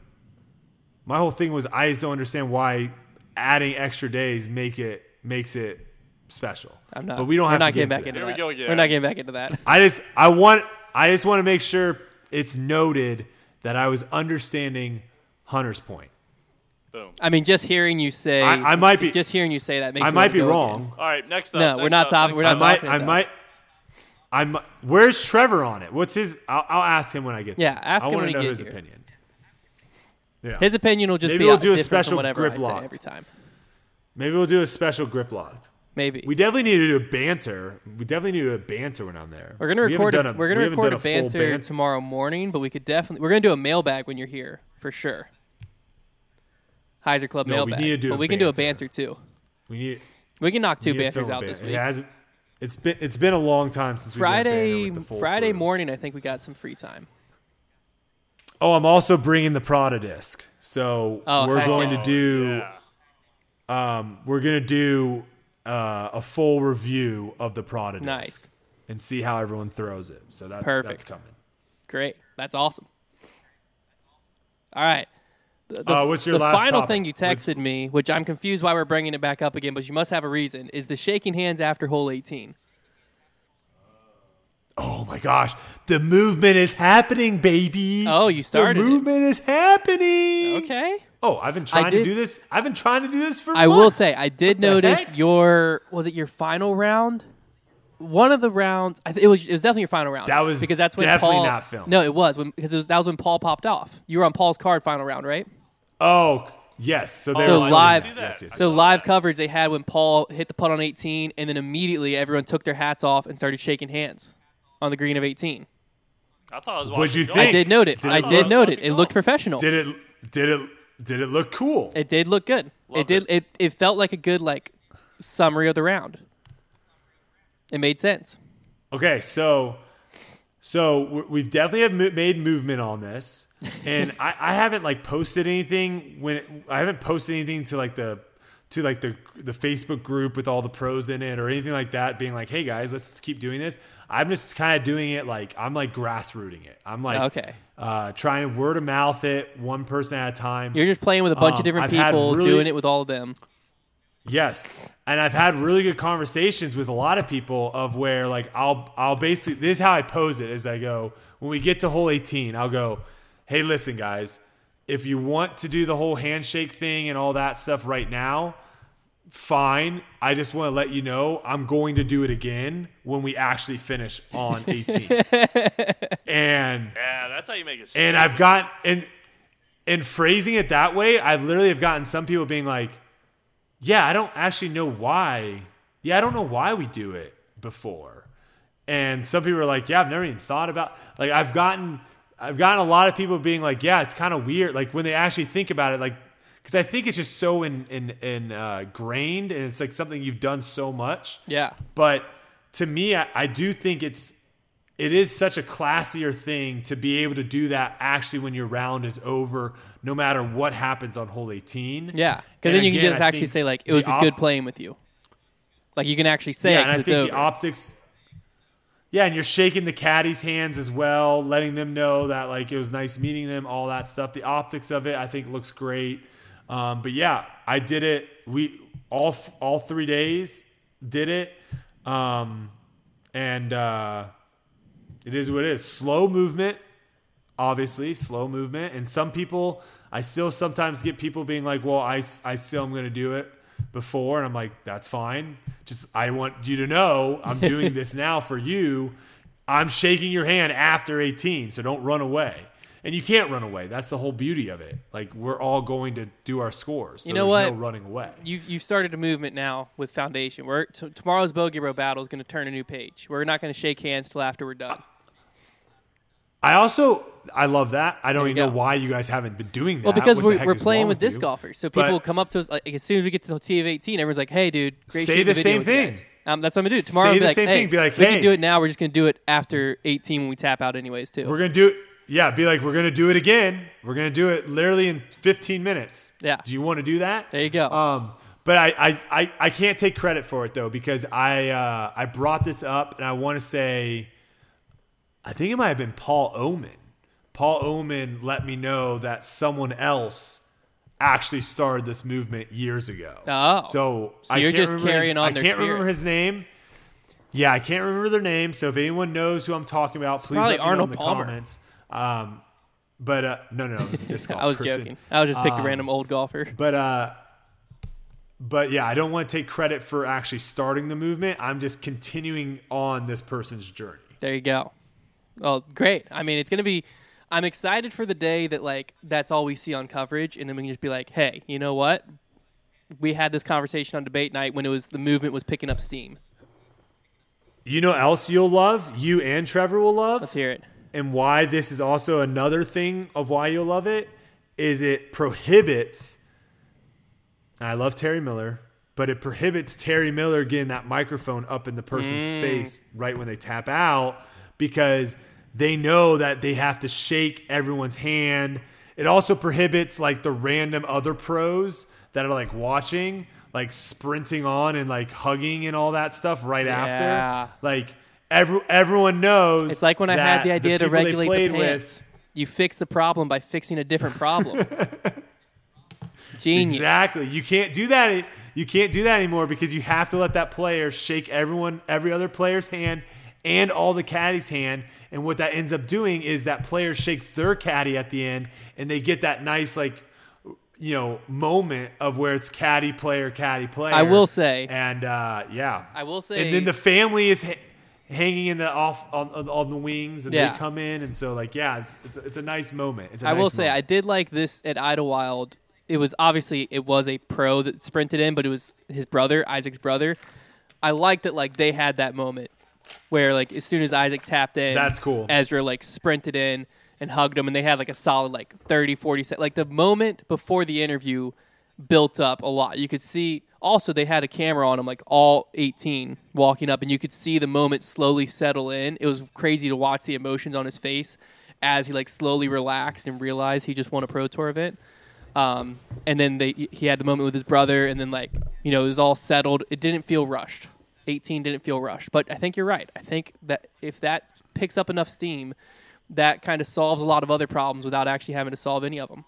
my whole thing was I just don't understand why adding extra days make it makes it special. I'm not, but we don't have to get back into that. Here we go again. We're not getting back into that. I just, I want, I just want to make sure it's noted that I was understanding Hunter's point. Boom. I mean, just hearing you say, I, I might be, just hearing you say that makes. I might be wrong. Again. All right, next up. No, next we're not talking. We're not talking. I might. I might. Where's Trevor on it? What's his? I'll, I'll ask him when I get. Yeah, there. ask I him when he gets here. I want to know his opinion. Yeah. His opinion will just maybe be we'll do a special grip lock every time. Maybe we'll do a special grip lock. Maybe we definitely need to do a banter. We definitely need to do a banter when I'm there. We're gonna we record. A, we're gonna we record a, a banter, banter tomorrow morning, but we could definitely. We're gonna do a mailbag when you're here for sure. Heiser Club no, mailbag. We need to do but a we banter. Can do a banter too. We need. We can knock two banters out this week. It has, it's been it's been a long time since we Friday did a with the full Friday crew. Morning. I think we got some free time. Oh, I'm also bringing the Prada disc, so oh, we're going yeah. to do. Yeah. Um, we're gonna do. Uh, a full review of the Prada nice. disc and see how everyone throws it. So that's Perfect. that's coming. Great. That's awesome. All right. The, the, uh, what's your the last final topic? Thing you texted which, me, which I'm confused why we're bringing it back up again, but you must have a reason, is the shaking hands after hole eighteen. Oh, my gosh. The movement is happening, baby. Oh, you started The movement it. is happening. Okay. Oh, I've been trying did, to do this. I've been trying to do this for I months. I will say, I did notice heck? your, was it your final round? one of the rounds, I th- it was it was definitely your final round. That was because that's when definitely Paul, not filmed. No, it was when, because it was, that was when Paul popped off. You were on Paul's card final round, right? Oh. Yes, so they oh, were so live. Yes, yes, yes. So live that. coverage they had when Paul hit the putt on eighteen, and then immediately everyone took their hats off and started shaking hands on the green of eighteen. I thought I was watching. What'd you think? I did note it. Did I, I did I note it. It looked professional. Did it? Did it? Did it look cool? It did look good. Love it did. It. it it felt like a good like summary of the round. It made sense. Okay, so so we definitely have made movement on this. And I, I haven't like posted anything when it, I haven't posted anything to like the to like the the Facebook group with all the pros in it or anything like that, being like, hey guys, let's keep doing this. I'm just kind of doing it like I'm like grassrooting it. I'm like okay, uh, trying word of mouth it one person at a time. You're just playing with a bunch um, of different I've people, really, doing it with all of them. Yes, and I've had really good conversations with a lot of people of where like I'll I'll basically this is how I pose it is I go when we get to hole eighteen I'll go, hey, listen, guys, if you want to do the whole handshake thing and all that stuff right now, fine. I just want to let you know I'm going to do it again when we actually finish on eighteen. And yeah, that's how you make it stick. And I've got and and phrasing it that way, I literally have gotten some people being like, yeah, I don't actually know why. Yeah, I don't know why we do it before. And some people are like, yeah, I've never even thought about like I've gotten I've gotten a lot of people being like, yeah, it's kind of weird. Like when they actually think about it, like, cause I think it's just so in, in, in, uh, grained and it's like something you've done so much. Yeah. But to me, I, I do think it's, it is such a classier thing to be able to do that actually when your round is over, no matter what happens on hole eighteen. Yeah. Cause and then you again, can just I actually say like, it was a op- good playing with you. Like you can actually say yeah, it. And I think over. the optics, yeah, and you're shaking the caddies' hands as well, letting them know that like it was nice meeting them, all that stuff. The optics of it, I think, looks great. Um, but yeah, I did it. We all all three days did it, um, and uh, it is what it is. Slow movement, obviously, slow movement. And some people, I still sometimes get people being like, "Well, I I still am going to do it." Before and I'm like, that's fine. Just I want you to know I'm doing this now for you. I'm shaking your hand after eighteen, so don't run away. And you can't run away. That's the whole beauty of it. Like we're all going to do our scores. So you know there's what? No running away. You've you've started a movement now with Foundation. We're t- tomorrow's Bogey Bro battle is going to turn a new page. We're not going to shake hands till after we're done. I also I love that. I don't even go. know why you guys haven't been doing that. Well, because what we're, we're playing with disc golfers, so people will come up to us like, as soon as we get to the tee of eighteen. Everyone's like, "Hey, dude, great say the, the same thing." Um, that's what I'm gonna do tomorrow. Say I'll be the like, same hey, thing. Be like, "Hey, we can do it now. We're just gonna do it after eighteen when we tap out, anyways." Too. We're gonna do it. Yeah, be like, "We're gonna do it again. We're gonna do it literally in fifteen minutes." Yeah. Do you want to do that? There you go. Um, but I, I, I, I can't take credit for it though because I, uh, I brought this up and I want to say, I think it might have been Paul Oman. Paul Oman let me know that someone else actually started this movement years ago. Oh, so, so I you're can't just carrying his, on. I their can't spirit. remember his name. Yeah, I can't remember their name. So if anyone knows who I'm talking about, it's please let me Arnold know in the Palmer. comments. Um, but uh, no, no, it was a disc golf I was person. joking. I was just picked um, a random old golfer. But uh, but yeah, I don't want to take credit for actually starting the movement. I'm just continuing on this person's journey. There you go. Well, great. I mean, it's gonna be. I'm excited for the day that, like, that's all we see on coverage, and then we can just be like, hey, you know what? We had this conversation on debate night when it was the movement was picking up steam. You know what else you'll love? You and Trevor will love? Let's hear it. And why this is also another thing of why you'll love it is it prohibits – I love Terry Miller, but it prohibits Terry Miller getting that microphone up in the person's mm. face right when they tap out because – they know that they have to shake everyone's hand. It also prohibits like the random other pros that are like watching, like sprinting on and like hugging and all that stuff right yeah. after. Like every everyone knows. It's like when I had the idea the to regulate the pants. With, you fix the problem by fixing a different problem. Genius. Exactly. You can't do that. You can't do that anymore because you have to let that player shake everyone, every other player's hand, and all the caddies' hand. And what that ends up doing is that player shakes their caddy at the end and they get that nice, like, you know, moment of where it's caddy, player, caddy, player. I will say. And, uh, yeah. I will say. And then the family is, hanging in the off on, on the wings, and yeah. they come in, and so like yeah, it's it's, it's a nice moment. It's a I nice will say moment. I did like this at Idlewild. It was obviously it was a pro that sprinted in, but it was his brother, Isaac's brother. I liked that like they had that moment where like as soon as Isaac tapped in, that's cool. Ezra like sprinted in and hugged him, and they had like a solid like thirty, forty set. Like the moment before the interview built up a lot. You could see also they had a camera on them, like all eighteen walking up, and you could see the moment slowly settle in. It was crazy to watch the emotions on his face as he like slowly relaxed and realized he just won a pro tour event. Um, and then they he had the moment with his brother, and then like, you know, it was all settled. It didn't feel rushed. eighteen didn't feel rushed. But I think you're right. I think that if that picks up enough steam, that kind of solves a lot of other problems without actually having to solve any of them.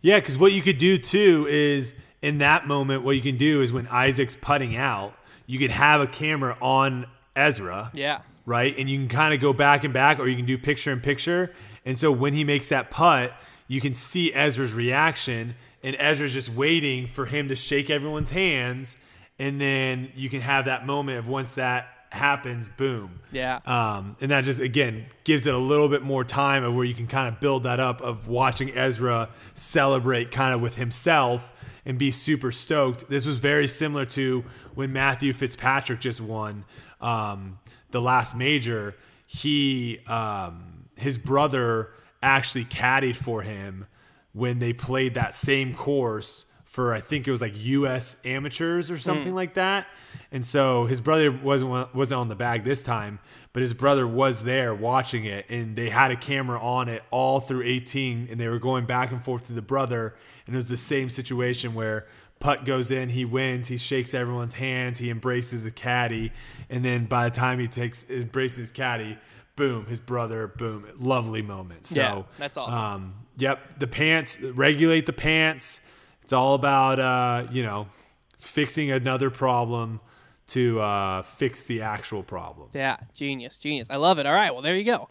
Yeah, because what you could do too is in that moment, what you can do is when Isaac's putting out, you could have a camera on Ezra. Yeah. Right? And you can kind of go back and back, or you can do picture in picture. And so when he makes that putt, you can see Ezra's reaction, and Ezra's just waiting for him to shake everyone's hands. And then you can have that moment of once that happens, boom. Yeah. Um, and that just, again, gives it a little bit more time of where you can kind of build that up of watching Ezra celebrate kind of with himself and be super stoked. This was very similar to when Matthew Fitzpatrick just won um, the last major. He, um, his brother actually caddied for him when they played that same course for, I think it was like U S amateurs or something mm. like that. And so his brother wasn't wasn't on the bag this time, but his brother was there watching it, and they had a camera on it all through eighteen, and they were going back and forth to the brother, and it was the same situation where putt goes in, he wins, he shakes everyone's hands, he embraces the caddy, and then by the time he takes embraces his caddy, boom, his brother, boom, lovely moment. So yeah, that's awesome. Um, yep, the pants, regulate the pants. It's all about uh, you know, fixing another problem to uh, fix the actual problem. Yeah, genius, genius. I love it. All right, well, there you go.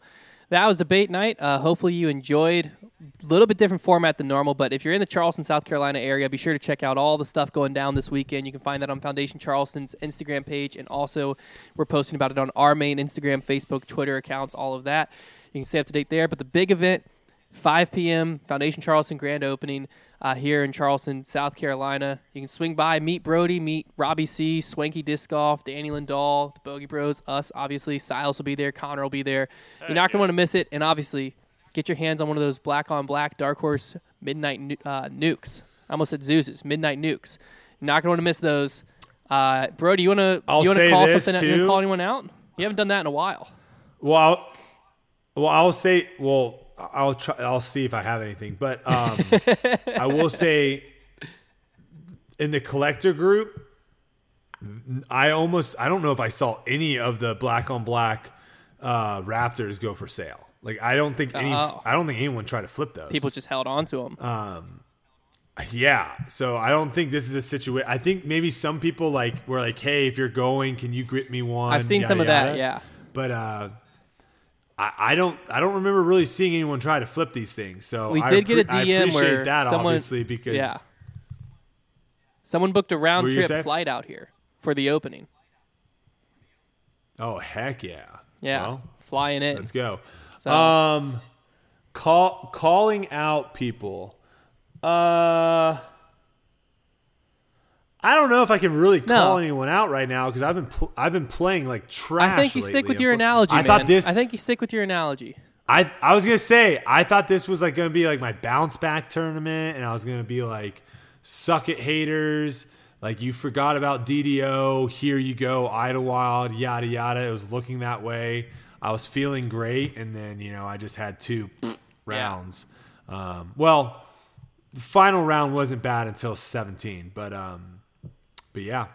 That was debate night. Uh, hopefully you enjoyed. A little bit different format than normal, but if you're in the Charleston, South Carolina area, be sure to check out all the stuff going down this weekend. You can find that on Foundation Charleston's Instagram page, and also we're posting about it on our main Instagram, Facebook, Twitter accounts, all of that. You can stay up to date there. But the big event, five p.m., Foundation Charleston grand opening uh, here in Charleston, South Carolina. You can swing by, meet Brody, meet Robbie C, Swanky Disc Golf, Danny Lindahl, the Bogey Bros, us, obviously. Silas will be there. Connor will be there. You're not going to want to miss it, and obviously get your hands on one of those black-on-black Dark Horse Midnight nu- uh, Nukes. I almost said Zeus's, Midnight Nukes. You're not going to want to miss those. Uh, bro, do you want to call something out? You call anyone out? You haven't done that in a while. Well, I'll, well, I'll say – well – I'll try. I'll see if I have anything, but um, I will say, in the collector group, I almost I don't know if I saw any of the black on black uh, Raptors go for sale. Like I don't think any. Uh-oh. I don't think anyone tried to flip those. People just held on to them. Um, yeah. So I don't think this is a situation. I think maybe some people like were like, "Hey, if you're going, can you grip me one?" I've seen yada, some of that. Yada. Yeah, but. Uh, I don't. I don't remember really seeing anyone try to flip these things. So we did I, get a D M I appreciate where that someone, obviously because yeah. someone booked a round trip flight out here for the opening. Oh heck yeah! Yeah, well, flying in. Let's go. So. Um, call calling out people. Uh, I don't know if I can really call no. anyone out right now because I've been pl- I've been playing like trash. I think you lately. stick with your analogy. I man. thought this. I think you stick with your analogy. I I was gonna say I thought this was like gonna be like my bounce back tournament, and I was gonna be like, suck it haters, like you forgot about D D O. Here you go, Idlewild, yada yada. It was looking that way. I was feeling great, and then you know I just had two rounds. Yeah. Um, well, the final round wasn't bad until seventeen, but um. But yeah,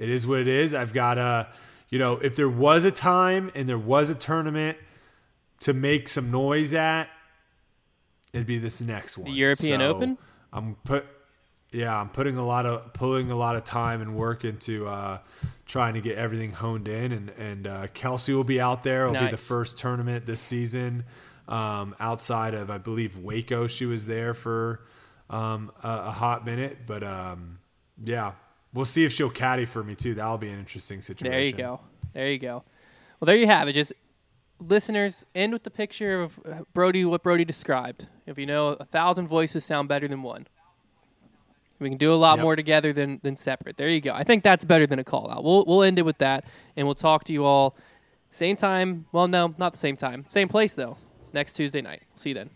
it is what it is. I've got a, you know, if there was a time and there was a tournament to make some noise at, it'd be this next one. The European so Open? I'm put, yeah, I'm putting a lot of pulling a lot of time and work into uh, trying to get everything honed in. And and uh, Kelsey will be out there. It'll nice. be the first tournament this season um, outside of I believe Waco. She was there for um, a, a hot minute, but um, yeah. We'll see if she'll caddy for me, too. That'll be an interesting situation. There you go. There you go. Well, there you have it. Just listeners, end with the picture of Brody, what Brody described. If you know, a thousand voices sound better than one. We can do a lot yep. more together than than separate. There you go. I think that's better than a call out. We'll we'll end it with that, and we'll talk to you all same time. Well, no, not the same time. Same place, though. Next Tuesday night. See you then.